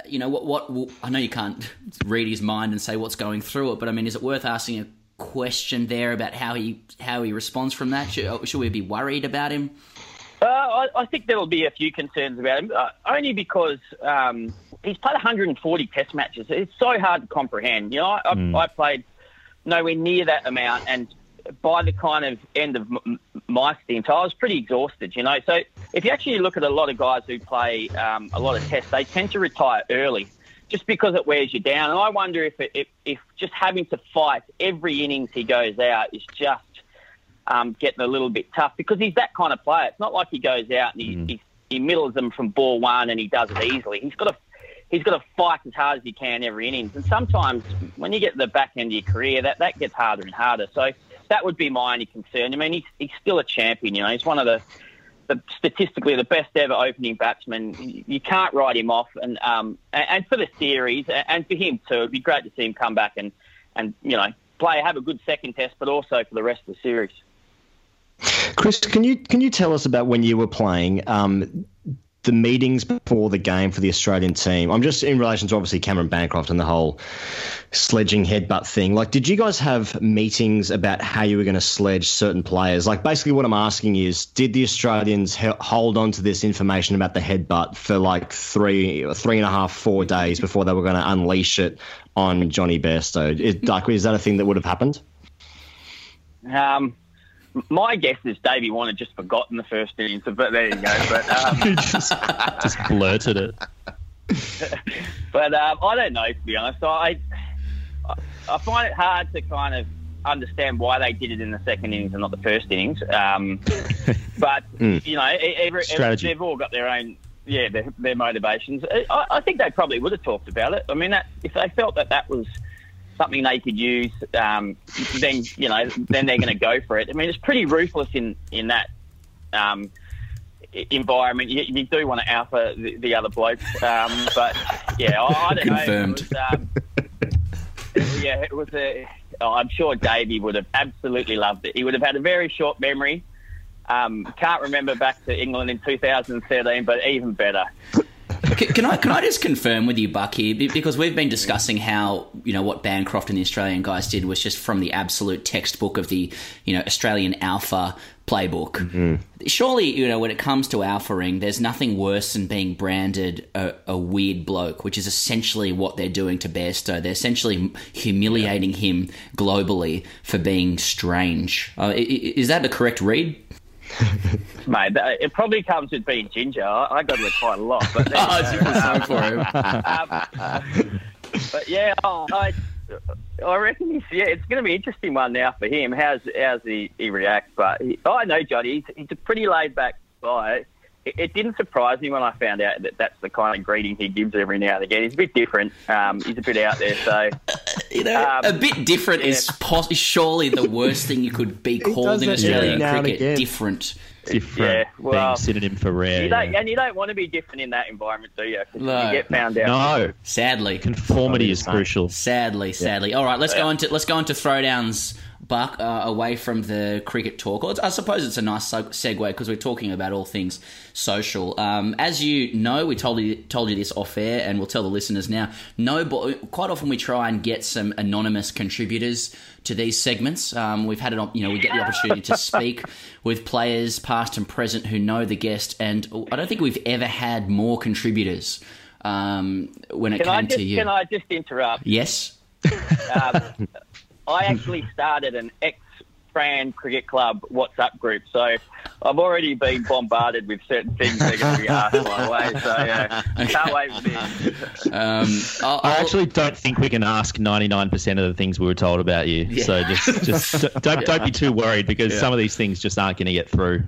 You know, what I know you can't read his mind and say what's going through it, but I mean, is it worth asking a question there about how he responds from that? Should we be worried about him? I think there'll be a few concerns about him, only because he's played 140 test matches. It's so hard to comprehend. You know, I played nowhere near that amount, and by the kind of end of my stint, I was pretty exhausted, you know. So if you actually look at a lot of guys who play a lot of tests, they tend to retire early, just because it wears you down. And I wonder if just having to fight every innings he goes out is just getting a little bit tough, because he's that kind of player. It's not like he goes out and he middles them from ball one and he does it easily. He's got to fight as hard as he can every innings. And sometimes when you get to the back end of your career, that gets harder and harder. So that would be my only concern. I mean, he's still a champion, you know. He's one of the statistically the best ever opening batsman. You can't write him off, and for the series and for him too, it'd be great to see him come back and you know, play, have a good second test, but also for the rest of the series. Chris, can you tell us about when you were playing the meetings before the game for the Australian team? I'm just in relation to obviously Cameron Bancroft and the whole sledging headbutt thing. Like, did you guys have meetings about how you were going to sledge certain players? Like, basically what I'm asking is, did the Australians hold on to this information about the headbutt for like three and a half, 4 days before they were going to unleash it on Johnny Bairstow? Is that a thing that would have happened? My guess is Davey Wan had just forgotten the first innings, but there you go. But he just blurted it. But I don't know, to be honest. I find it hard to kind of understand why they did it in the second innings and not the first innings. But you know, they've all got their own, their motivations. I think they probably would have talked about it. I mean, if they felt that was something they could use, then they're going to go for it. I mean, it's pretty ruthless in that environment. You do want to alpha the other blokes, but yeah, I don't know. Confirmed. I'm sure Davey would have absolutely loved it. He would have had a very short memory. Can't remember back to England in 2013, but even better. Can I just confirm with you, Buck, here, because we've been discussing how, you know, what Bancroft and the Australian guys did was just from the absolute textbook of the, you know, Australian alpha playbook. Mm-hmm. Surely, you know, when it comes to alphaing, there's nothing worse than being branded a weird bloke, which is essentially what they're doing to Bairstow. They're essentially humiliating him globally for being strange. Is that the correct read? Mate, it probably comes with being ginger. I got it quite a lot, but but yeah, I reckon it's going to be an interesting one now for him. How's he reacts? But I know Johnny. He's a pretty laid back guy. It didn't surprise me when I found out that that's the kind of greeting he gives every now and again. He's a bit different. He's a bit out there, so you know, a bit different is surely the worst thing you could be called in Australian cricket. Different, yeah, well, being synonym for rare. And you don't want to be different in that environment, do you? No, you get found out. No, sadly, conformity is crucial. Sadly. All right, let's go into throwdowns. Buck, away from the cricket talk. I suppose it's a nice segue because we're talking about all things social. As you know, we told you this off air, and we'll tell the listeners now. Quite often we try and get some anonymous contributors to these segments. We've had it. You know, we get the opportunity to speak with players, past and present, who know the guest, and I don't think we've ever had more contributors. When it came to you, can I just interrupt? Yes. I actually started an ex-Fran Cricket Club WhatsApp group, so I've already been bombarded with certain things they're going to be asked my way, so can't wait for this. I actually don't think we can ask 99% of the things we were told about you, so just don't be too worried because some of these things just aren't going to get through.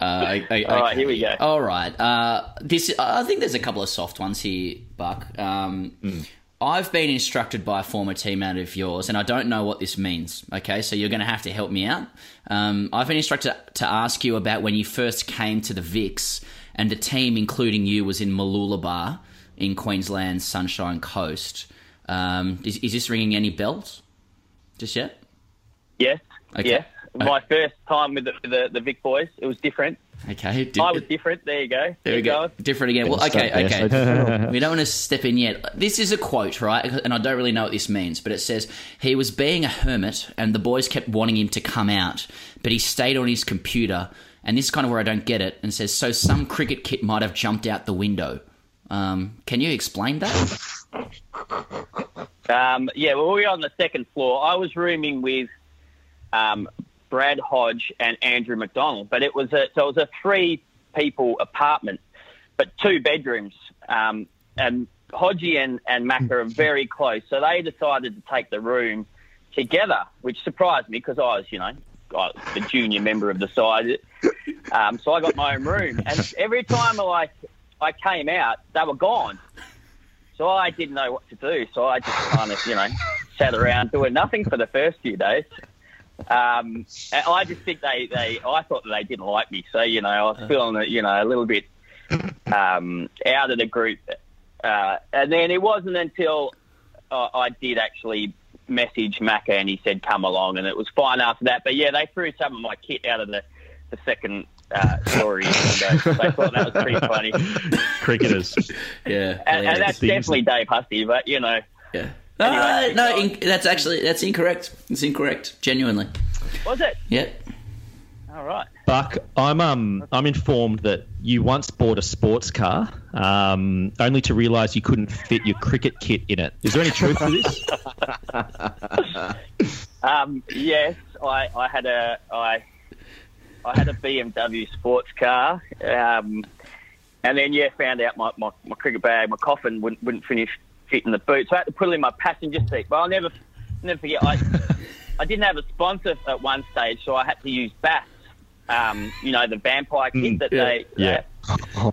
All right, here we go. All right. I think there's a couple of soft ones here, Buck. I've been instructed by a former teammate of yours, and I don't know what this means, okay? So you're going to have to help me out. I've been instructed to ask you about when you first came to the Vicks and the team, including you, was in Mooloolaba in Queensland's Sunshine Coast. Is this ringing any bells just yet? Yes. Okay. Yes. My first time with the Vic boys, it was different. Okay. I was different. There you go. There we go. Different again. Well, okay. We don't want to step in yet. This is a quote, right? And I don't really know what this means, but it says, he was being a hermit and the boys kept wanting him to come out, but he stayed on his computer. And this is kind of where I don't get it. And it says, so some cricket kid might have jumped out the window. Can you explain that? We were on the second floor. I was rooming with Brad Hodge and Andrew McDonald, but it was a three-people apartment, but two bedrooms. And Hodgie and Macca are very close, so they decided to take the room together, which surprised me because I was the junior member of the side. So I got my own room, and every time I came out, they were gone. So I didn't know what to do. So I just kind of sat around doing nothing for the first few days. I just think I thought that they didn't like me. So, I was feeling, a little bit out of the group. And then it wasn't until I did actually messaged Macca and he said, come along, and it was fine after that. But yeah, they threw some of my kit out of the second story. They thought that was pretty funny. Cricketers. Yeah. And that's definitely Dave Hussey, but, you know. Yeah. Anyway, that's incorrect. It's incorrect, genuinely. Was it? Yep. All right. Buck, I'm informed that you once bought a sports car, only to realise you couldn't fit your cricket kit in it. Is there any truth to this? Yes, I had a BMW sports car, and then found out my cricket bag, my coffin wouldn't finish fitting the boot, so I had to put it in my passenger seat. But I'll never forget. I didn't have a sponsor at one stage, so I had to use Bass. The vampire kit that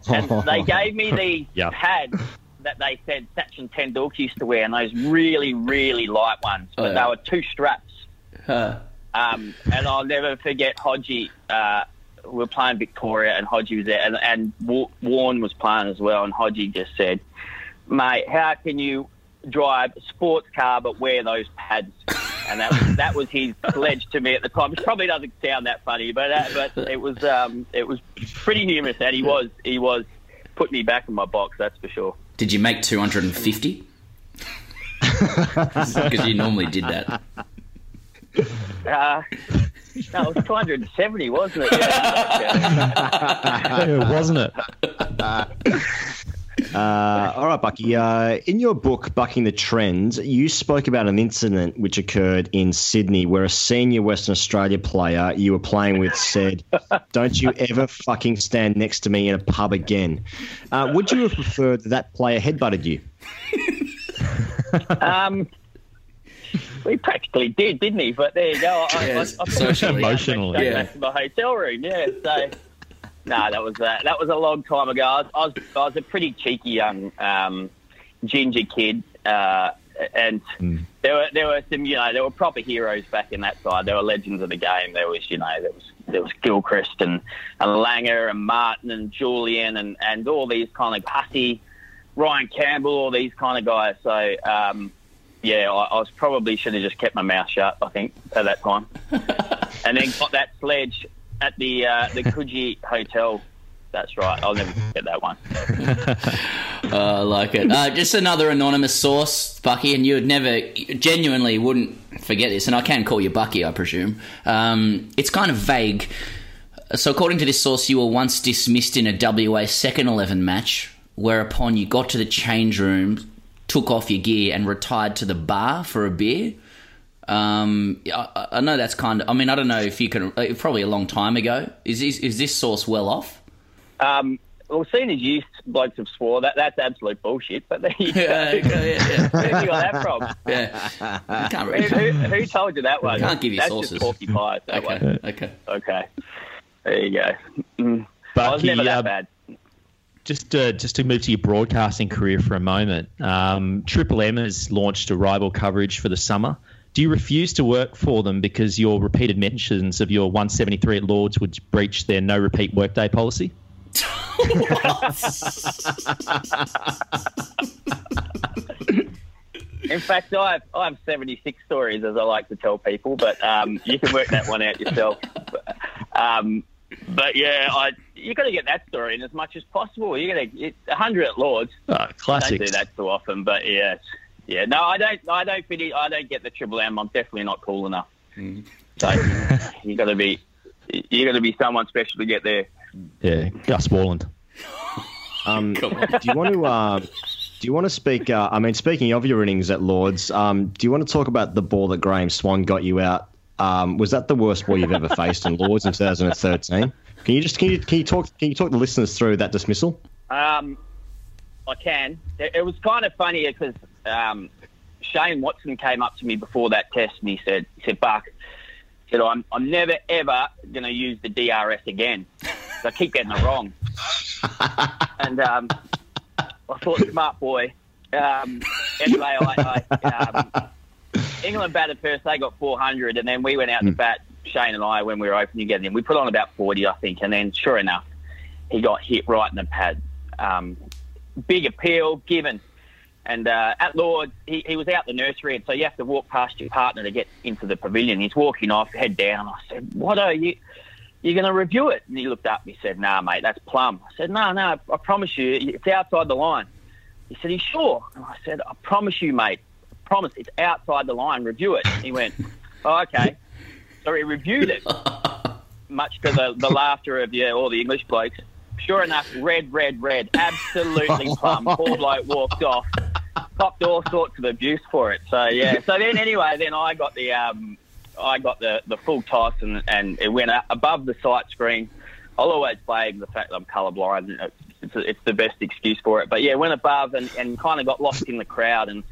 and they gave me these pads that they said Sachin Tendulkar used to wear, and those really, really light ones, but they were two straps. And I'll never forget Hodgie. We were playing Victoria, and Hodgie was there, and Warne was playing as well, and Hodgie just said, "Mate, how can you drive a sports car but wear those pads?" And that was his pledge to me at the time, which probably doesn't sound that funny, but it was pretty humorous, and he was putting me back in my box, that's for sure. Did you make 250? Because you normally did that. No, it was 270, wasn't it? Yeah, wasn't it? All right, Bucky. In your book, Bucking the Trends, you spoke about an incident which occurred in Sydney where a senior Western Australia player you were playing with said, "Don't you ever fucking stand next to me in a pub again." Would you have preferred that player headbutted you? We practically did, didn't he? But there you go. I socially, emotionally, back to my hotel room. Yeah, so. No, that was a long time ago. I was a pretty cheeky young ginger kid, and there were some, there were proper heroes back in that side. There were legends of the game. There was, there was Gilchrist and Langer and Martin and Julian and all these kind of Hussey, Ryan Campbell, all these kind of guys. So I was probably should have just kept my mouth shut, I think, at that time, and then got that sledge at the Coogee Hotel. That's right. I'll never forget that one. I like it. Just another anonymous source, Bucky, and you genuinely wouldn't forget this, and I can call you Bucky, I presume. It's kind of vague. So according to this source, you were once dismissed in a WA second 11 match, whereupon you got to the change room, took off your gear and retired to the bar for a beer. I know that's kind of, I mean, I don't know if you can, probably a long time ago. Is this source well off? Well, seeing as you blokes have swore, that's absolute bullshit, but there you go. Where you got that from? Yeah. I can't read. Who told you that one? I can't give you that's sources. That's just porky pie, that one. Okay. There you go. Bucky, I was never that bad. Just to move to your broadcasting career for a moment, Triple M has launched a rival coverage for the summer. Do you refuse to work for them because your repeated mentions of your 173 at Lords would breach their no-repeat workday policy? In fact, I have 76 stories, as I like to tell people, but you can work that one out yourself. But yeah, you got to get that story in as much as possible. You got to 100 at Lords. Classic. Don't do that too often, but yeah. Yeah, no, I don't finish. I don't get the Triple M. I'm definitely not cool enough. So you got to be someone special to get there. Yeah, Gus Warland. Do you want to speak? Speaking of your innings at Lords, do you want to talk about the ball that Graeme Swann got you out? Was that the worst ball you've ever faced in Lords in 2013? Can you talk the listeners through that dismissal? I can. It was kind of funny because. Shane Watson came up to me before that test and he said, "Buck, I'm never, ever going to use the DRS again. So I keep getting it wrong." And I thought, smart boy. Anyway, England batted first. They got 400. And then we went out to bat, Shane and I, when we were opening again. We put on about 40, I think. And then, sure enough, he got hit right in the pad. Big appeal given. And at Lords, he was out the nursery, and so you have to walk past your partner to get into the pavilion. He's walking off, head down. I said, "What are you? You're going to review it?" And he looked up and he said, "Nah, mate, that's plumb." I said, No, I promise you, it's outside the line." He said, "You sure?" And I said, "I promise you, mate. I promise, it's outside the line. Review it." And he went, "Oh, okay." So he reviewed it, much to the laughter of all the English blokes. Sure enough, red, absolutely plumb. Poor bloke walked off, copped all sorts of abuse for it. So yeah. So then anyway, then I got the full toss, and it went above the sight screen. I'll always blame the fact that I'm colourblind. It's the best excuse for it. But yeah, it went above and kind of got lost in the crowd, and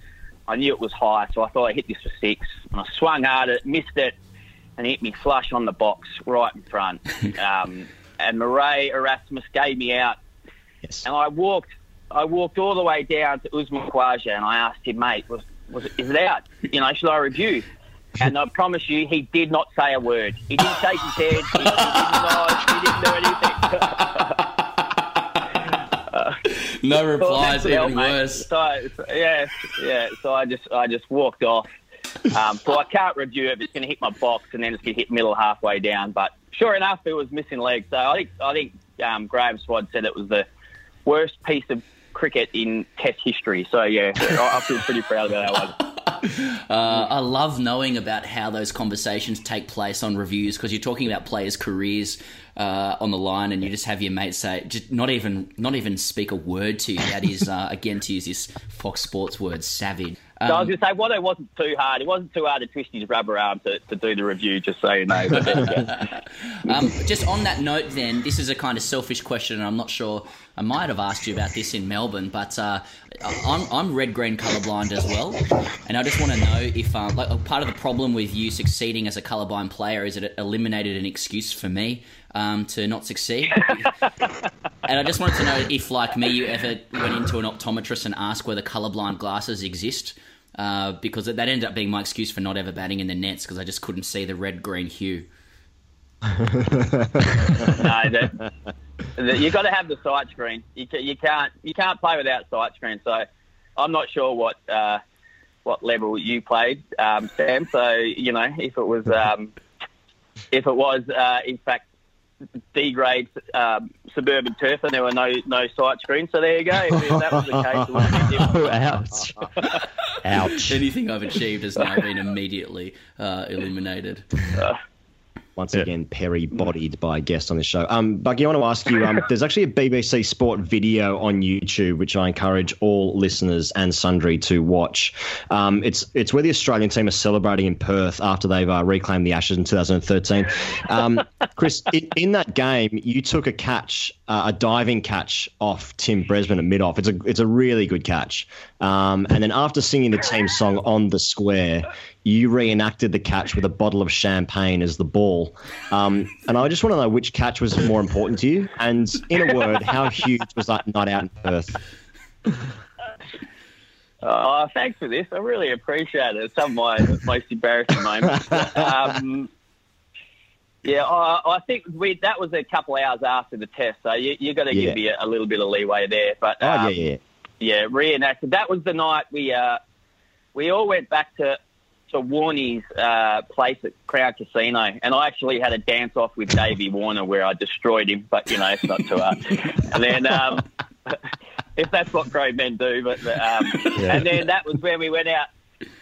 I knew it was high, so I thought I hit this for six, and I swung hard at it, missed it, and hit me flush on the box right in front. And Murray Erasmus gave me out. Yes. And I walked all the way down to Usman Khawaja, and I asked him, "Mate, is it out? Should I review?" And I promise you, he did not say a word. He didn't shake his head. He didn't nod. He didn't do anything. No replies, even worse. So, yeah. So I just walked off. So I can't review it. It's going to hit my box, and then it's going to hit middle halfway down. But sure enough, it was missing legs. So I think Graeme Swann said it was the worst piece of cricket in Test history. So yeah, I feel pretty proud about that one. I love knowing about how those conversations take place on reviews, because you're talking about players' careers on the line, and you just have your mate say, just not even speak a word to you. That is, again, to use this Fox Sports word, savage. So I was going to say, it wasn't too hard. It wasn't too hard to twist his rubber arm to do the review, just so you know. Just on that note then, this is a kind of selfish question, and I'm not sure, I might have asked you about this in Melbourne, but I'm red-green colourblind as well, and I just want to know if part of the problem with you succeeding as a colourblind player is that it eliminated an excuse for me to not succeed. And I just wanted to know if, like me, you ever went into an optometrist and asked whether colourblind glasses exist. Because that ended up being my excuse for not ever batting in the nets, because I just couldn't see the red-green hue. No, you got to have the sight screen. You can't play without sight screen. So I'm not sure what level you played, Sam. So if it was in fact D-grade suburban turf, and there were no sight screens. So there you go. If that was the case, it would have been different. Ouch. Ouch. Anything I've achieved has now been immediately eliminated. Once again, Perry-bodied by a guest on this show. Bucky, I want to ask you, there's actually a BBC Sport video on YouTube, which I encourage all listeners and sundry to watch. It's where the Australian team are celebrating in Perth after they've reclaimed the Ashes in 2013. Chris, in that game, you took a catch, a diving catch off Tim Bresman at mid-off. It's a really good catch. And then after singing the team song On the Square, you reenacted the catch with a bottle of champagne as the ball. And I just want to know which catch was more important to you, and in a word, how huge was that night out in Perth? Thanks for this. I really appreciate it. It's some of my most embarrassing moments. I think that was a couple hours after the test, so you got to give me a little bit of leeway there. But yeah, reenacted. That was the night we all went back to Warnie's place at Crown Casino, and I actually had a dance off with Davey Warner where I destroyed him, but it's not too hard. And then if that's what grown men do, but and then that was when we went out.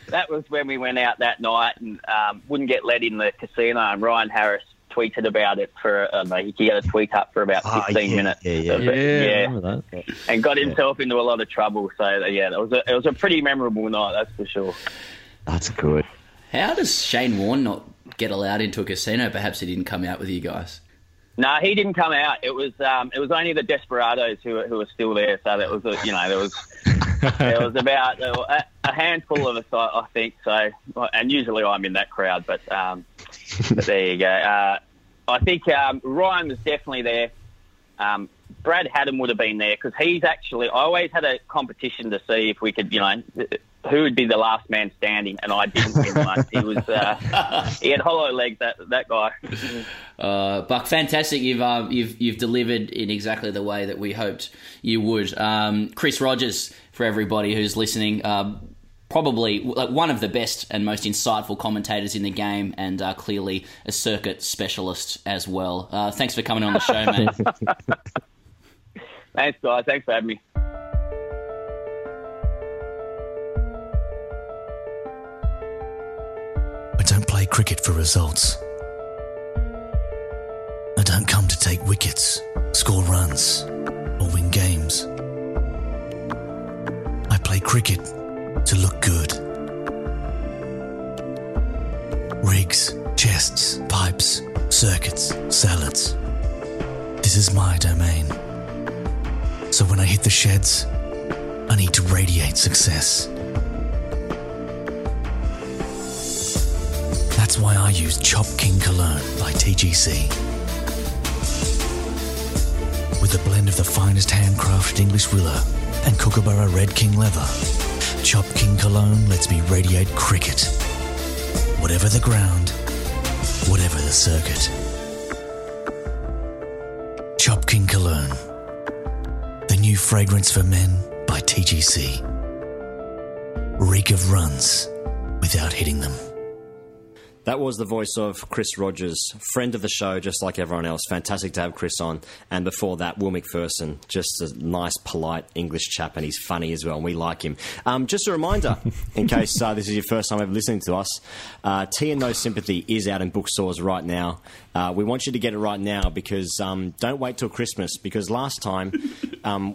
That was when we went out that night, and wouldn't get let in the casino. And Ryan Harris tweeted about it for he had a tweet up for about 15 minutes. Yeah. And got himself into a lot of trouble. So it was a pretty memorable night, that's for sure. That's good. How does Shane Warne not get allowed into a casino? Perhaps he didn't come out with you guys. No, he didn't come out. It was only the desperados who were still there. So that was there was about a handful of us, I think. So, and usually I'm in that crowd, but there you go. I think Ryan was definitely there. Brad Haddam would have been there, because I always had a competition to see if we could, who would be the last man standing, and I didn't win one. He was he had hollow legs, that guy. Buck, fantastic! You've delivered in exactly the way that we hoped you would. Chris Rogers, for everybody who's listening. Probably one of the best and most insightful commentators in the game, and clearly a circuit specialist as well. Thanks for coming on the show, man. Thanks, guys. Thanks for having me. I don't play cricket for results. I don't come to take wickets, score runs, or win games. I play cricket to look good. Rigs, chests, pipes, circuits, salads. This is my domain. So when I hit the sheds, I need to radiate success. That's why I use Chop King Cologne by TGC. With a blend of the finest handcrafted English willow and Kookaburra Red King leather, Chop King Cologne lets me radiate cricket. Whatever the ground, whatever the circuit. Chop King Cologne. The new fragrance for men by TGC. Reek of runs without hitting them. That was the voice of Chris Rogers, friend of the show, just like everyone else. Fantastic to have Chris on. And before that, Will Macpherson, just a nice, polite English chap, and he's funny as well, and we like him. Just a reminder, in case this is your first time ever listening to us, Tea and No Sympathy is out in bookstores right now. We want you to get it right now, because don't wait till Christmas, because last time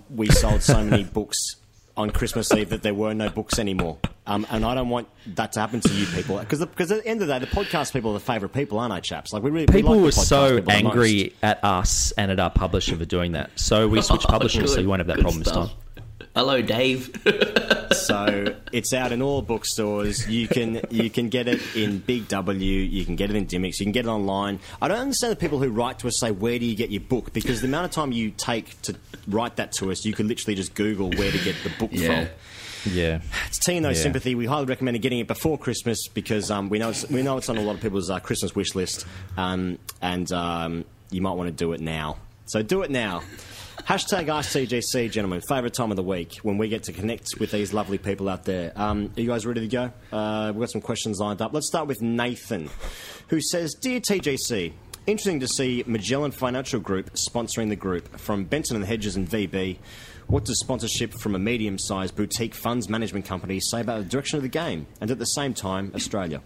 we sold so many books on Christmas Eve that there were no books anymore. And I don't want that to happen to you people. Because at the end of the day, the podcast people are the favourite people, aren't they, chaps? Like, we were so angry at us and at our publisher for doing that. So we switched publishers, so we won't have that problem this time. Hello, Dave. So it's out in all bookstores. You can get it in Big W. You can get it in Dymocks. You can get it online. I don't understand the people who write to us say, where do you get your book? Because the amount of time you take to write that to us, you could literally just Google where to get the book from. Yeah, it's Tea and No Sympathy. We highly recommend getting it before Christmas, because we know it's on a lot of people's Christmas wish list, and you might want to do it now. So do it now. Hashtag AskTGC, gentlemen. Favourite time of the week when we get to connect with these lovely people out there. Are you guys ready to go? We've got some questions lined up. Let's start with Nathan, who says, "Dear TGC, interesting to see Magellan Financial Group sponsoring the group from Benson and Hedges and VB. What does sponsorship from a medium-sized boutique funds management company say about the direction of the game and, at the same time, Australia?"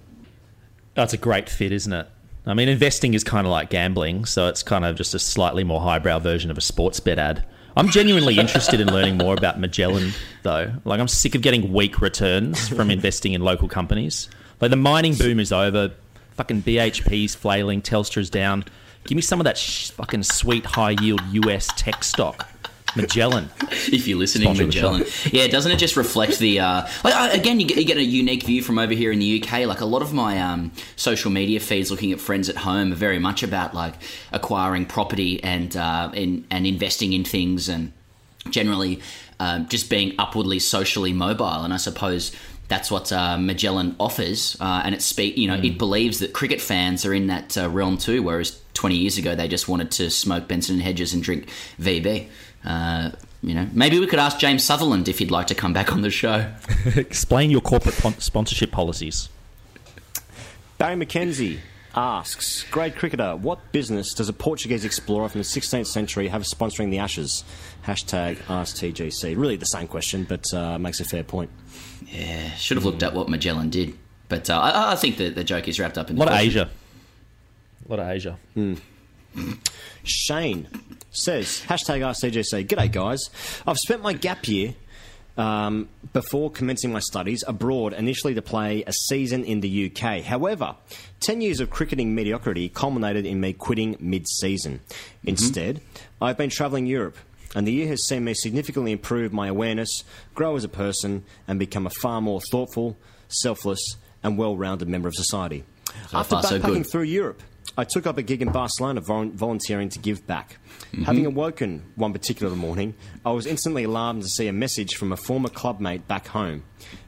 That's a great fit, isn't it? I mean, investing is kind of like gambling, so it's kind of just a slightly more highbrow version of a sports bet ad. I'm genuinely interested in learning more about Magellan, though. Like, I'm sick of getting weak returns from investing in local companies. Like, the mining boom is over. Fucking BHP's flailing. Telstra's down. Give me some of that fucking sweet, high-yield US tech stock. Magellan. If you're listening, Magellan. Yeah, doesn't it just reflect the... again, you get a unique view from over here in the UK. Like, a lot of my social media feeds looking at friends at home are very much about, like, acquiring property and investing in things, and generally just being upwardly socially mobile. And I suppose that's what Magellan offers, and it believes that cricket fans are in that realm too, whereas 20 years ago they just wanted to smoke Benson and Hedges and drink VB. Maybe we could ask James Sutherland if he'd like to come back on the show. Explain your corporate sponsorship policies. Barry McKenzie asks, "Grade Cricketer, what business does a Portuguese explorer from the 16th century have sponsoring the Ashes? Hashtag AskTGC." Really the same question, but makes a fair point. Yeah, should have looked at what Magellan did. But I think the joke is wrapped up in a lot of Asia. Mm. Shane says, "Hashtag AskTGC. G'day guys. I've spent my gap year before commencing my studies abroad, initially to play a season in the UK. However, 10 years of cricketing mediocrity culminated in me quitting mid-season. Instead, I've been travelling Europe, and the year has seen me significantly improve my awareness, grow as a person, and become a far more thoughtful, selfless, and well-rounded member of society. After backpacking through Europe, I took up a gig in Barcelona volunteering to give back. Mm-hmm. Having awoken one particular morning, I was instantly alarmed to see a message from a former club mate back home.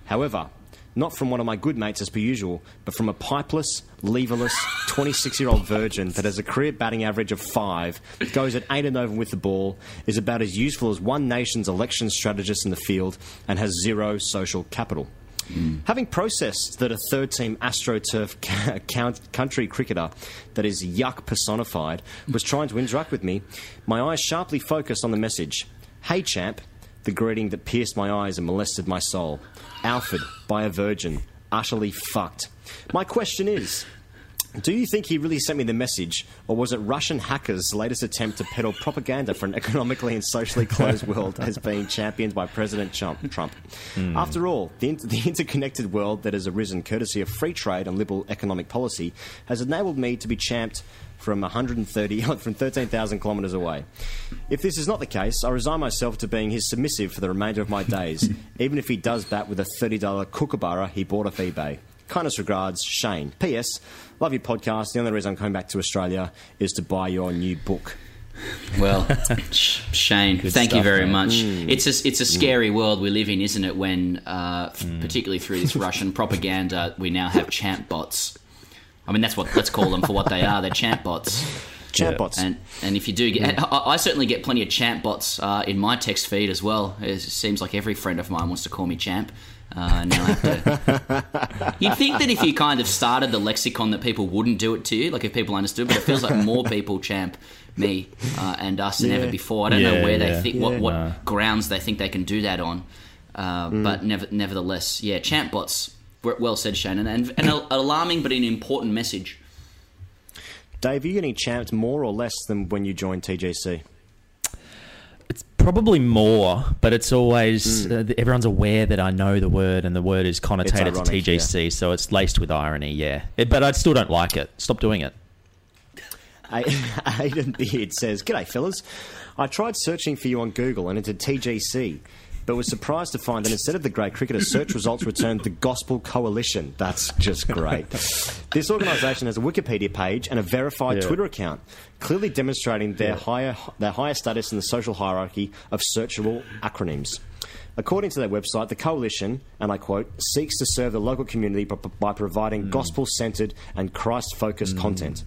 However, not from one of my good mates as per usual, but from a pipeless, leaverless, 26-year-old virgin that has a career batting average of 5, goes at 8 and over with the ball, is about as useful as one nation's election strategist in the field, and has zero social capital. Mm. Having processed that a third-team AstroTurf country cricketer that is yuck personified was trying to interact with me, my eyes sharply focused on the message. Hey, champ. The greeting that pierced my eyes and molested my soul. Alfred, by a virgin, utterly fucked. My question is, do you think he really sent me the message, or was it Russian hackers' latest attempt to peddle propaganda for an economically and socially closed world as being championed by President Trump? Mm. After all, the interconnected world that has arisen courtesy of free trade and liberal economic policy has enabled me to be champed from 13,000 kilometres away. If this is not the case, I resign myself to being his submissive for the remainder of my days, even if he does bat with a $30 Kookaburra he bought off eBay. Kindest regards, Shane. P.S. Love your podcast. The only reason I'm coming back to Australia is to buy your new book. Well, Shane, thank you very much. Mm. It's a scary world we live in, isn't it, when, particularly through this Russian propaganda, we now have champ bots. I mean, that's what, let's call them for what they are. They're champ bots. Champ bots. And if you do get... Yeah. I certainly get plenty of champ bots in my text feed as well. It seems like every friend of mine wants to call me champ. Now I have to... You'd think that if you kind of started the lexicon that people wouldn't do it to you, like if people understood, but it feels like more people champ me and us than ever before. I don't know where they think... what grounds they think they can do that on. But nevertheless, champ bots... Well said, Shane, and an alarming but an important message. Dave, are you getting champed more or less than when you joined TGC? It's probably more, but it's always... everyone's aware that I know the word and the word is connotated ironic, to TGC, so it's laced with irony, but I still don't like it. Stop doing it. Aiden Beard says, "G'day, fellas. I tried searching for you on Google and entered TGC, but was surprised to find that instead of The Grade Cricketer, search results returned The Gospel Coalition." That's just great. This organisation has a Wikipedia page and a verified Twitter account, clearly demonstrating their higher status in the social hierarchy of searchable acronyms. According to their website, the Coalition, and I quote, "seeks to serve the local community by providing gospel-centred and Christ-focused content."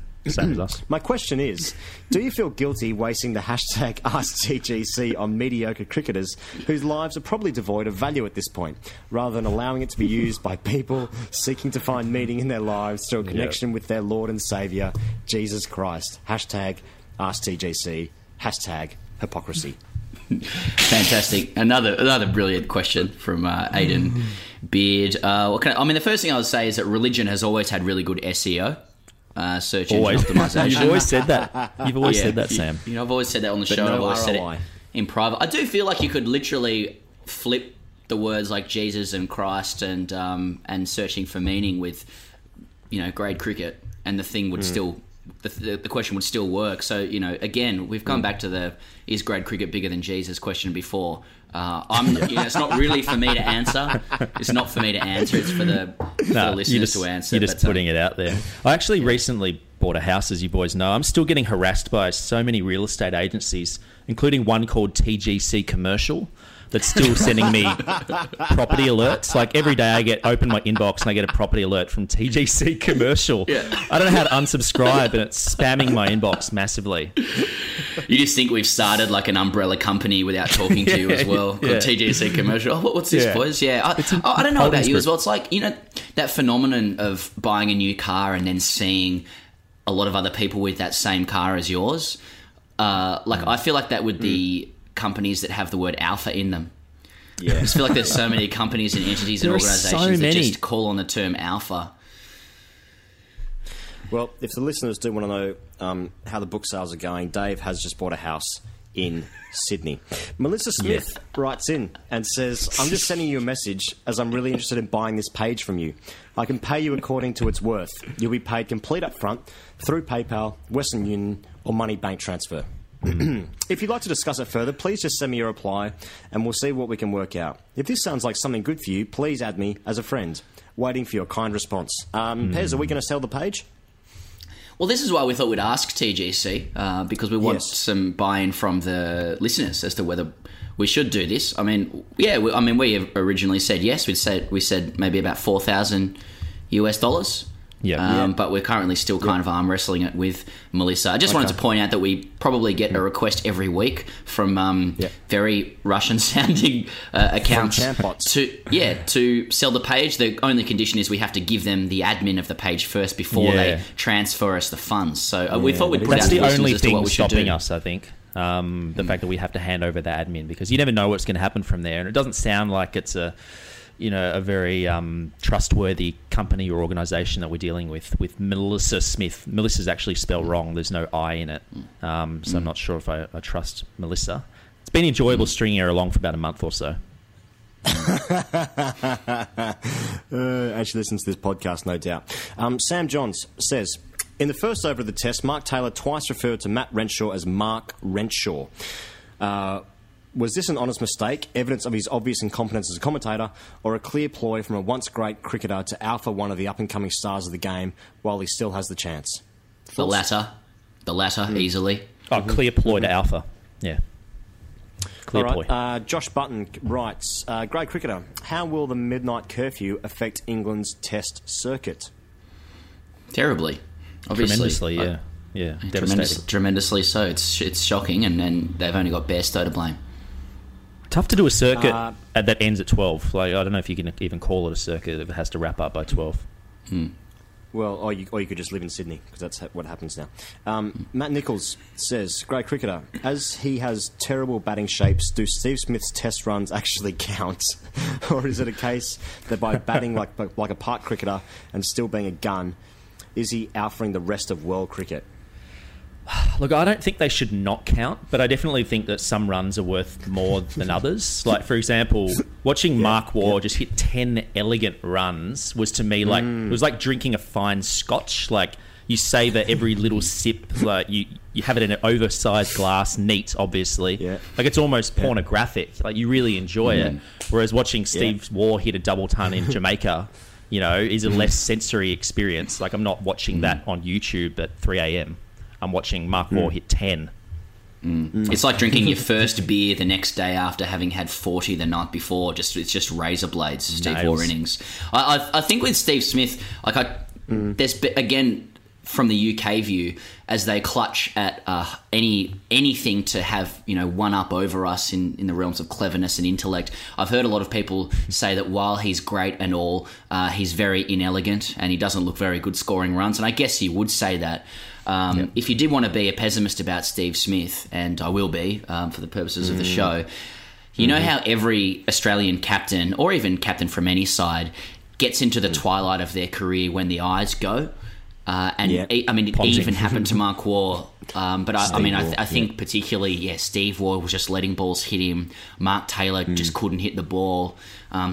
My question is, do you feel guilty wasting the hashtag AskTGC on mediocre cricketers whose lives are probably devoid of value at this point, rather than allowing it to be used by people seeking to find meaning in their lives through a connection with their Lord and Saviour, Jesus Christ? Hashtag AskTGC. Hashtag hypocrisy. Fantastic. Another brilliant question from Aiden Beard. The first thing I would say is that religion has always had really good SEO. Search engine optimization. You've always said that. You've always said that, Sam. You know, I've always said that on the show. No, I've always said it in private. I do feel like you could literally flip the words like Jesus and Christ and searching for meaning with, you know, grade cricket, and the thing would still, the question would still work. So, you know, again, we've come back to the is grade cricket bigger than Jesus question before. It's not really for me to answer. It's not for me to answer. It's for the listeners to answer. You're just putting it out there. I actually recently bought a house, as you boys know. I'm still getting harassed by so many real estate agencies, including one called TGC Commercial, that's still sending me property alerts. Like every day I open my inbox and I get a property alert from TGC Commercial. Yeah. I don't know how to unsubscribe, and it's spamming my inbox massively. You just think we've started like an umbrella company without talking to you as well. Called TGC Commercial. Oh, what's this, boys? Yeah. I don't know about you as well. It's like, you know, that phenomenon of buying a new car and then seeing a lot of other people with that same car as yours. I feel like that would be... companies that have the word alpha in them. Yeah. I just feel like there's so many companies and entities and organisations that just call on the term alpha. Well, if the listeners do want to know how the book sales are going, Dave has just bought a house in Sydney. Melissa Smith writes in and says, "I'm just sending you a message as I'm really interested in buying this page from you. I can pay you according to its worth. You'll be paid complete up front through PayPal, Western Union or money bank transfer. If you'd like to discuss it further, please just send me your reply and we'll see what we can work out. If this sounds like something good for you, please add me as a friend. Waiting for your kind response." Pez, are we going to sell the page? Well, this is why we thought we'd ask TGC, because we want some buy-in from the listeners as to whether we should do this. I mean, we originally said yes. We said maybe about $4,000 US. But we're currently still kind of arm wrestling it with Melissa. I just wanted to point out that we probably get a request every week from very Russian-sounding accounts to sell the page. The only condition is we have to give them the admin of the page first before they transfer us the funds. So we thought we'd put out the only thing stopping us, I think. The fact that we have to hand over the admin, because you never know what's going to happen from there, and it doesn't sound like it's a very trustworthy company or organisation that we're dealing with Melissa Smith. Melissa's actually spelled wrong. There's no I in it. So I'm not sure if I trust Melissa. It's been enjoyable stringing her along for about a month or so. Actually listens to this podcast, no doubt. Sam Johns says, in the first over of the test, Mark Taylor twice referred to Matt Renshaw as Mark Renshaw. Was this an honest mistake, evidence of his obvious incompetence as a commentator, or a clear ploy from a once-great cricketer to alpha one of the up-and-coming stars of the game while he still has the chance? Thoughts? The latter, easily. Oh, clear ploy to alpha. Yeah. Clear ploy. Josh Button writes, great cricketer, how will the midnight curfew affect England's test circuit? Terribly. Obviously. Tremendously, tremendously so. It's shocking, and they've only got Bairstow to blame. Tough to do a circuit that ends at 12. Like, I don't know if you can even call it a circuit if it has to wrap up by 12. Hmm. Well, or you could just live in Sydney, because that's what happens now. Matt Nichols says, great cricketer, as he has terrible batting shapes, do Steve Smith's test runs actually count? Or is it a case that by batting like a park cricketer and still being a gun, is he offering the rest of world cricket? Look, I don't think they should not count, but I definitely think that some runs are worth more than others. Like, for example, watching Mark Waugh just hit 10 elegant runs was to me like it was like drinking a fine scotch. Like, you savour every little sip. Like, you have it in an oversized glass, neat, obviously. Yeah. Like, it's almost pornographic. Like, you really enjoy it. Whereas watching Steve Waugh hit a double ton in Jamaica, you know, is a less sensory experience. Like, I'm not watching that on YouTube at 3 a.m. I'm watching Mark Waugh hit 10. It's like drinking your first beer the next day after having had 40 the night before. It's just razor blades, Steve Waugh innings. I think with Steve Smith, like there's again from the UK view, as they clutch at anything to have, you know, one up over us in the realms of cleverness and intellect. I've heard a lot of people say that while he's great and all, he's very inelegant and he doesn't look very good scoring runs. And I guess you would say that. If you did want to be a pessimist about Steve Smith, and I will be for the purposes of the show, you know how every Australian captain or even captain from any side gets into the twilight of their career when the eyes go? It even happened to Mark Waugh. But I think particularly, Steve Waugh was just letting balls hit him. Mark Taylor just couldn't hit the ball.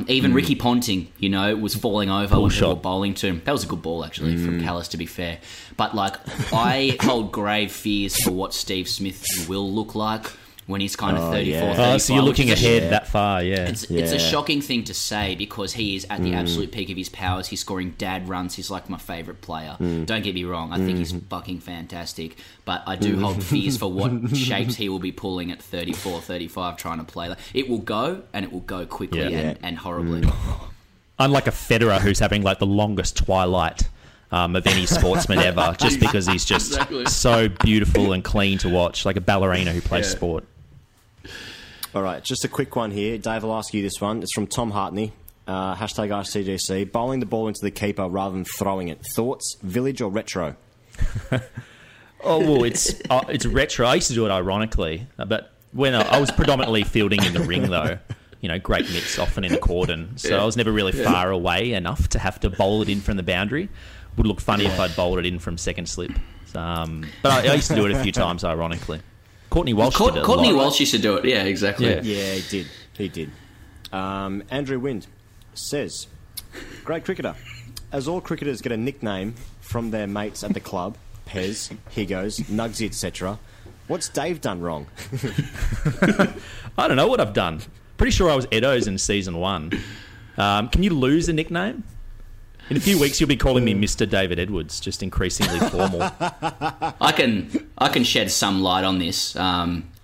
Even Ricky Ponting, you know, was falling over when they were bowling to him. That was a good ball, actually, from Callis, to be fair. But, like, I hold grave fears for what Steve Smith will look like when he's kind of 34, 35. So you're looking ahead that far, It's a shocking thing to say, because he is at the absolute peak of his powers. He's scoring dad runs. He's like my favourite player. Don't get me wrong. I think he's fucking fantastic. But I do hold fears for what shapes he will be pulling at 34, 35, trying to play. It will go, and it will go quickly and horribly. Unlike a Federer, who's having like the longest twilight of any sportsman ever, just because he's just so beautiful and clean to watch, like a ballerina who plays sport. All right, just a quick one here. Dave, I'll ask you this one. It's from Tom Hartney. Hashtag RCGC. Bowling the ball into the keeper rather than throwing it. Thoughts, village or retro? It's retro. I used to do it ironically. But when I was predominantly fielding in the ring, though. You know, great mitts, often in a cordon. So I was never really far away enough to have to bowl it in from the boundary. Would look funny if I'd bowled it in from second slip. But I used to do it a few times, ironically. Courtney Walsh did it. Courtney Walsh used to do it. Yeah, exactly. Yeah, he did. Andrew Wind says, great cricketer. As all cricketers get a nickname from their mates at the club, Pez, Higgos, Nugsy, etc., what's Dave done wrong? I don't know what I've done. Pretty sure I was Edo's in season 1. Can you lose a nickname? In a few weeks, you'll be calling me Mr. David Edwards, just increasingly formal. I can shed some light on this.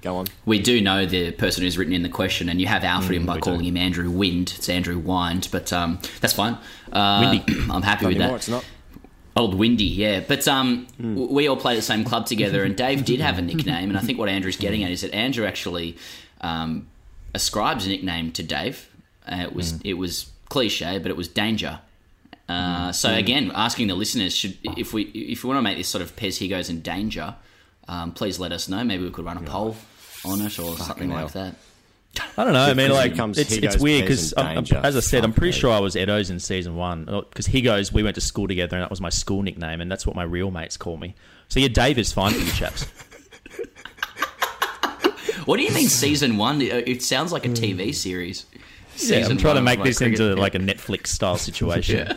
Go on. We do know the person who's written in the question, and you have Alfred him by calling him Andrew Wind. It's Andrew Wind, but that's fine. Windy. I'm happy with that. It's not. Old Windy, yeah. But we all play the same club together, and Dave did have a nickname, and I think what Andrew's getting at is that Andrew actually ascribes a nickname to Dave. It was cliche, but it was Danger. So again, asking the listeners, if we want to make this sort of Pez Higos and Danger, please let us know. Maybe we could run a poll on it or something like that. I don't know. I mean, like, it's weird because, as I said, I'm pretty sure I was Edo's in season one because Higos, we went to school together and that was my school nickname and that's what my real mates call me. So, yeah, Dave is fine for you chaps. What do you mean season one? It sounds like a TV series. Yeah, I'm trying to make this into like a Netflix-style situation.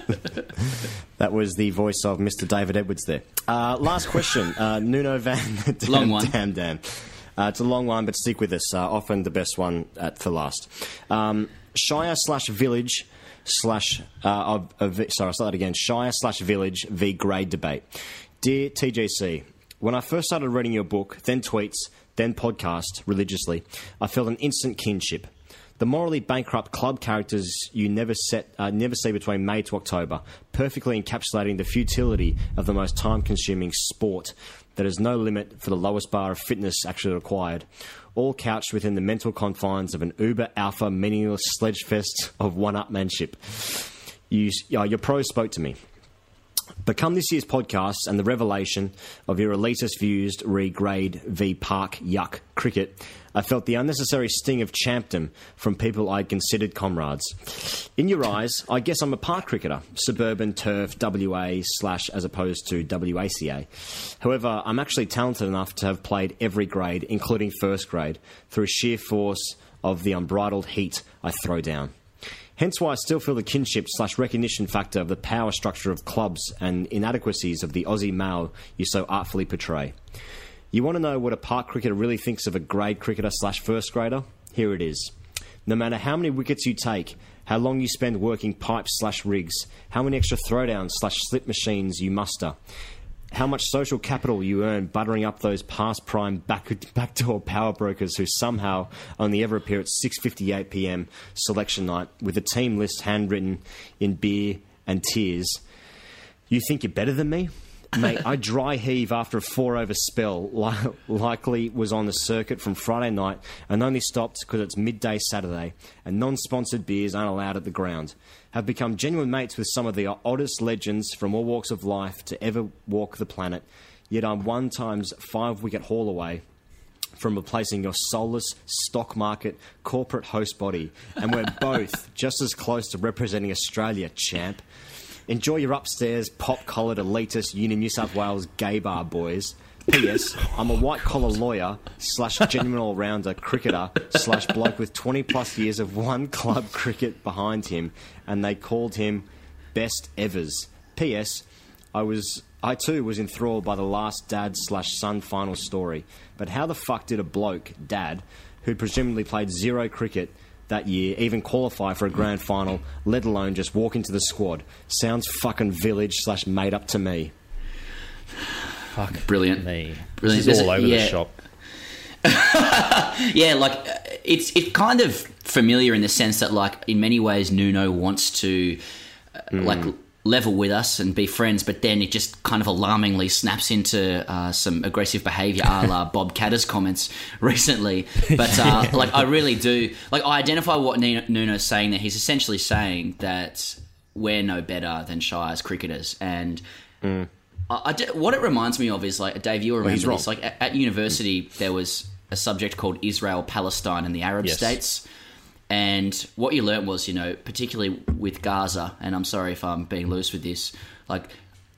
That was the voice of Mr. David Edwards there. Last question. Nuno Van... Long one. Damn. It's a long one, but stick with us. Often the best one for last. Shire slash village v grade debate. Dear TGC, when I first started reading your book, then tweets, then podcast religiously, I felt an instant kinship. The morally bankrupt club characters you never see between May to October, perfectly encapsulating the futility of the most time-consuming sport that has no limit for the lowest bar of fitness actually required, all couched within the mental confines of an uber-alpha, meaningless sledgefest of one-upmanship. Your pros spoke to me. Become this year's podcast and the revelation of your elitist views regrade v park yuck cricket, I felt the unnecessary sting of champdom from people I considered comrades. In your eyes, I guess I'm a park cricketer, suburban turf WA / as opposed to WACA. However, I'm actually talented enough to have played every grade, including first grade, through sheer force of the unbridled heat I throw down. Hence why I still feel the kinship / recognition factor of the power structure of clubs and inadequacies of the Aussie male you so artfully portray. You want to know what a park cricketer really thinks of a grade cricketer / first grader? Here it is. No matter how many wickets you take, how long you spend working pipes / rigs, how many extra throwdowns / slip machines you muster, how much social capital you earn buttering up those past prime backdoor power brokers who somehow only ever appear at 6:58 p.m. selection night with a team list handwritten in beer and tears. You think you're better than me? Mate, I dry heave after a 4-over spell, likely was on the circuit from Friday night and only stopped because it's midday Saturday and non-sponsored beers aren't allowed at the ground. Have become genuine mates with some of the oddest legends from all walks of life to ever walk the planet, yet I'm 1 times 5-wicket haul away from replacing your soulless stock market corporate host body, and we're both just as close to representing Australia, champ. Enjoy your upstairs, pop-collared, elitist, Uni New South Wales gay bar, boys. P.S. I'm a white-collar lawyer / genuine all-rounder cricketer / bloke with 20-plus years of one club cricket behind him, and they called him Best Evers. P.S. I too was enthralled by the last dad / son final story, but how the fuck did a bloke, dad, who presumably played zero cricket that year, even qualify for a grand final, let alone just walk into the squad? Sounds fucking village / made up to me. Fuck. Brilliant. Me. Brilliant. This is all over the shop. Yeah, like, it's kind of familiar in the sense that, like, in many ways, Nuno wants to, like, level with us and be friends, but then it just kind of alarmingly snaps into some aggressive behaviour, a la Bob Catter's comments recently. But like, I really do, like, I identify what Nuno's saying there. He's essentially saying that we're no better than Shire's cricketers, and what it reminds me of is, like, Dave, you'll remember this. Like, at university, there was a subject called Israel, Palestine, and the Arab states. And what you learnt was, you know, particularly with Gaza, and I'm sorry if I'm being loose with this, like,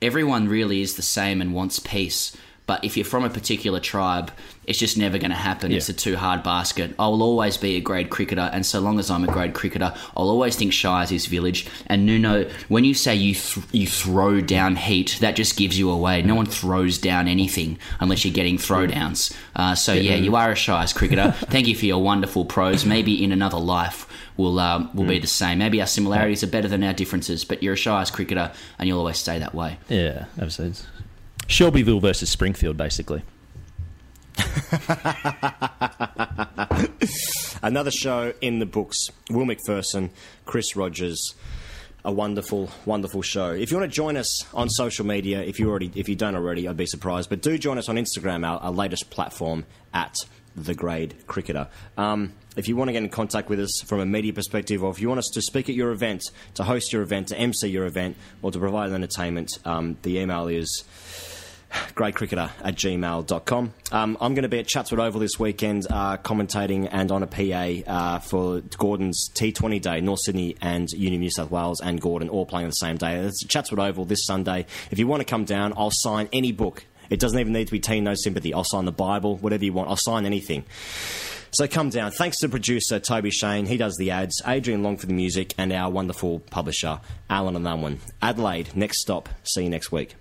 everyone really is the same and wants peace. But if you're from a particular tribe, it's just never going to happen. Yeah. It's a too hard basket. I will always be a grade cricketer, and so long as I'm a grade cricketer, I'll always think Shire's his village. And Nuno, when you say you throw down heat, that just gives you away. No one throws down anything unless you're getting throwdowns. So, yeah, you are a Shire's cricketer. Thank you for your wonderful prose. Maybe in another life will be the same. Maybe our similarities are better than our differences, but you're a Shires cricketer and you'll always stay that way. Yeah, absolutely. Shelbyville versus Springfield, basically. Another show in the books. Will Macpherson, Chris Rogers. A wonderful, wonderful show. If you want to join us on social media, if you don't already, I'd be surprised. But do join us on Instagram, our latest platform, at The Grade Cricketer. If you want to get in contact with us from a media perspective, or if you want us to speak at your event, to host your event, to MC your event, or to provide entertainment, the email is gradecricketer@gmail.com. I'm going to be at Chatswood Oval this weekend, commentating and on a PA for Gordon's T20 day. North Sydney and Uni New South Wales and Gordon all playing on the same day. It's Chatswood Oval this Sunday. If you want to come down, I'll sign any book. It doesn't even need to be Tea and No Sympathy. I'll sign the Bible, whatever you want. I'll sign anything. So come down. Thanks to producer Toby Shane. He does the ads. Adrian Long for the music, and our wonderful publisher, Alan Unwin. Adelaide, next stop. See you next week.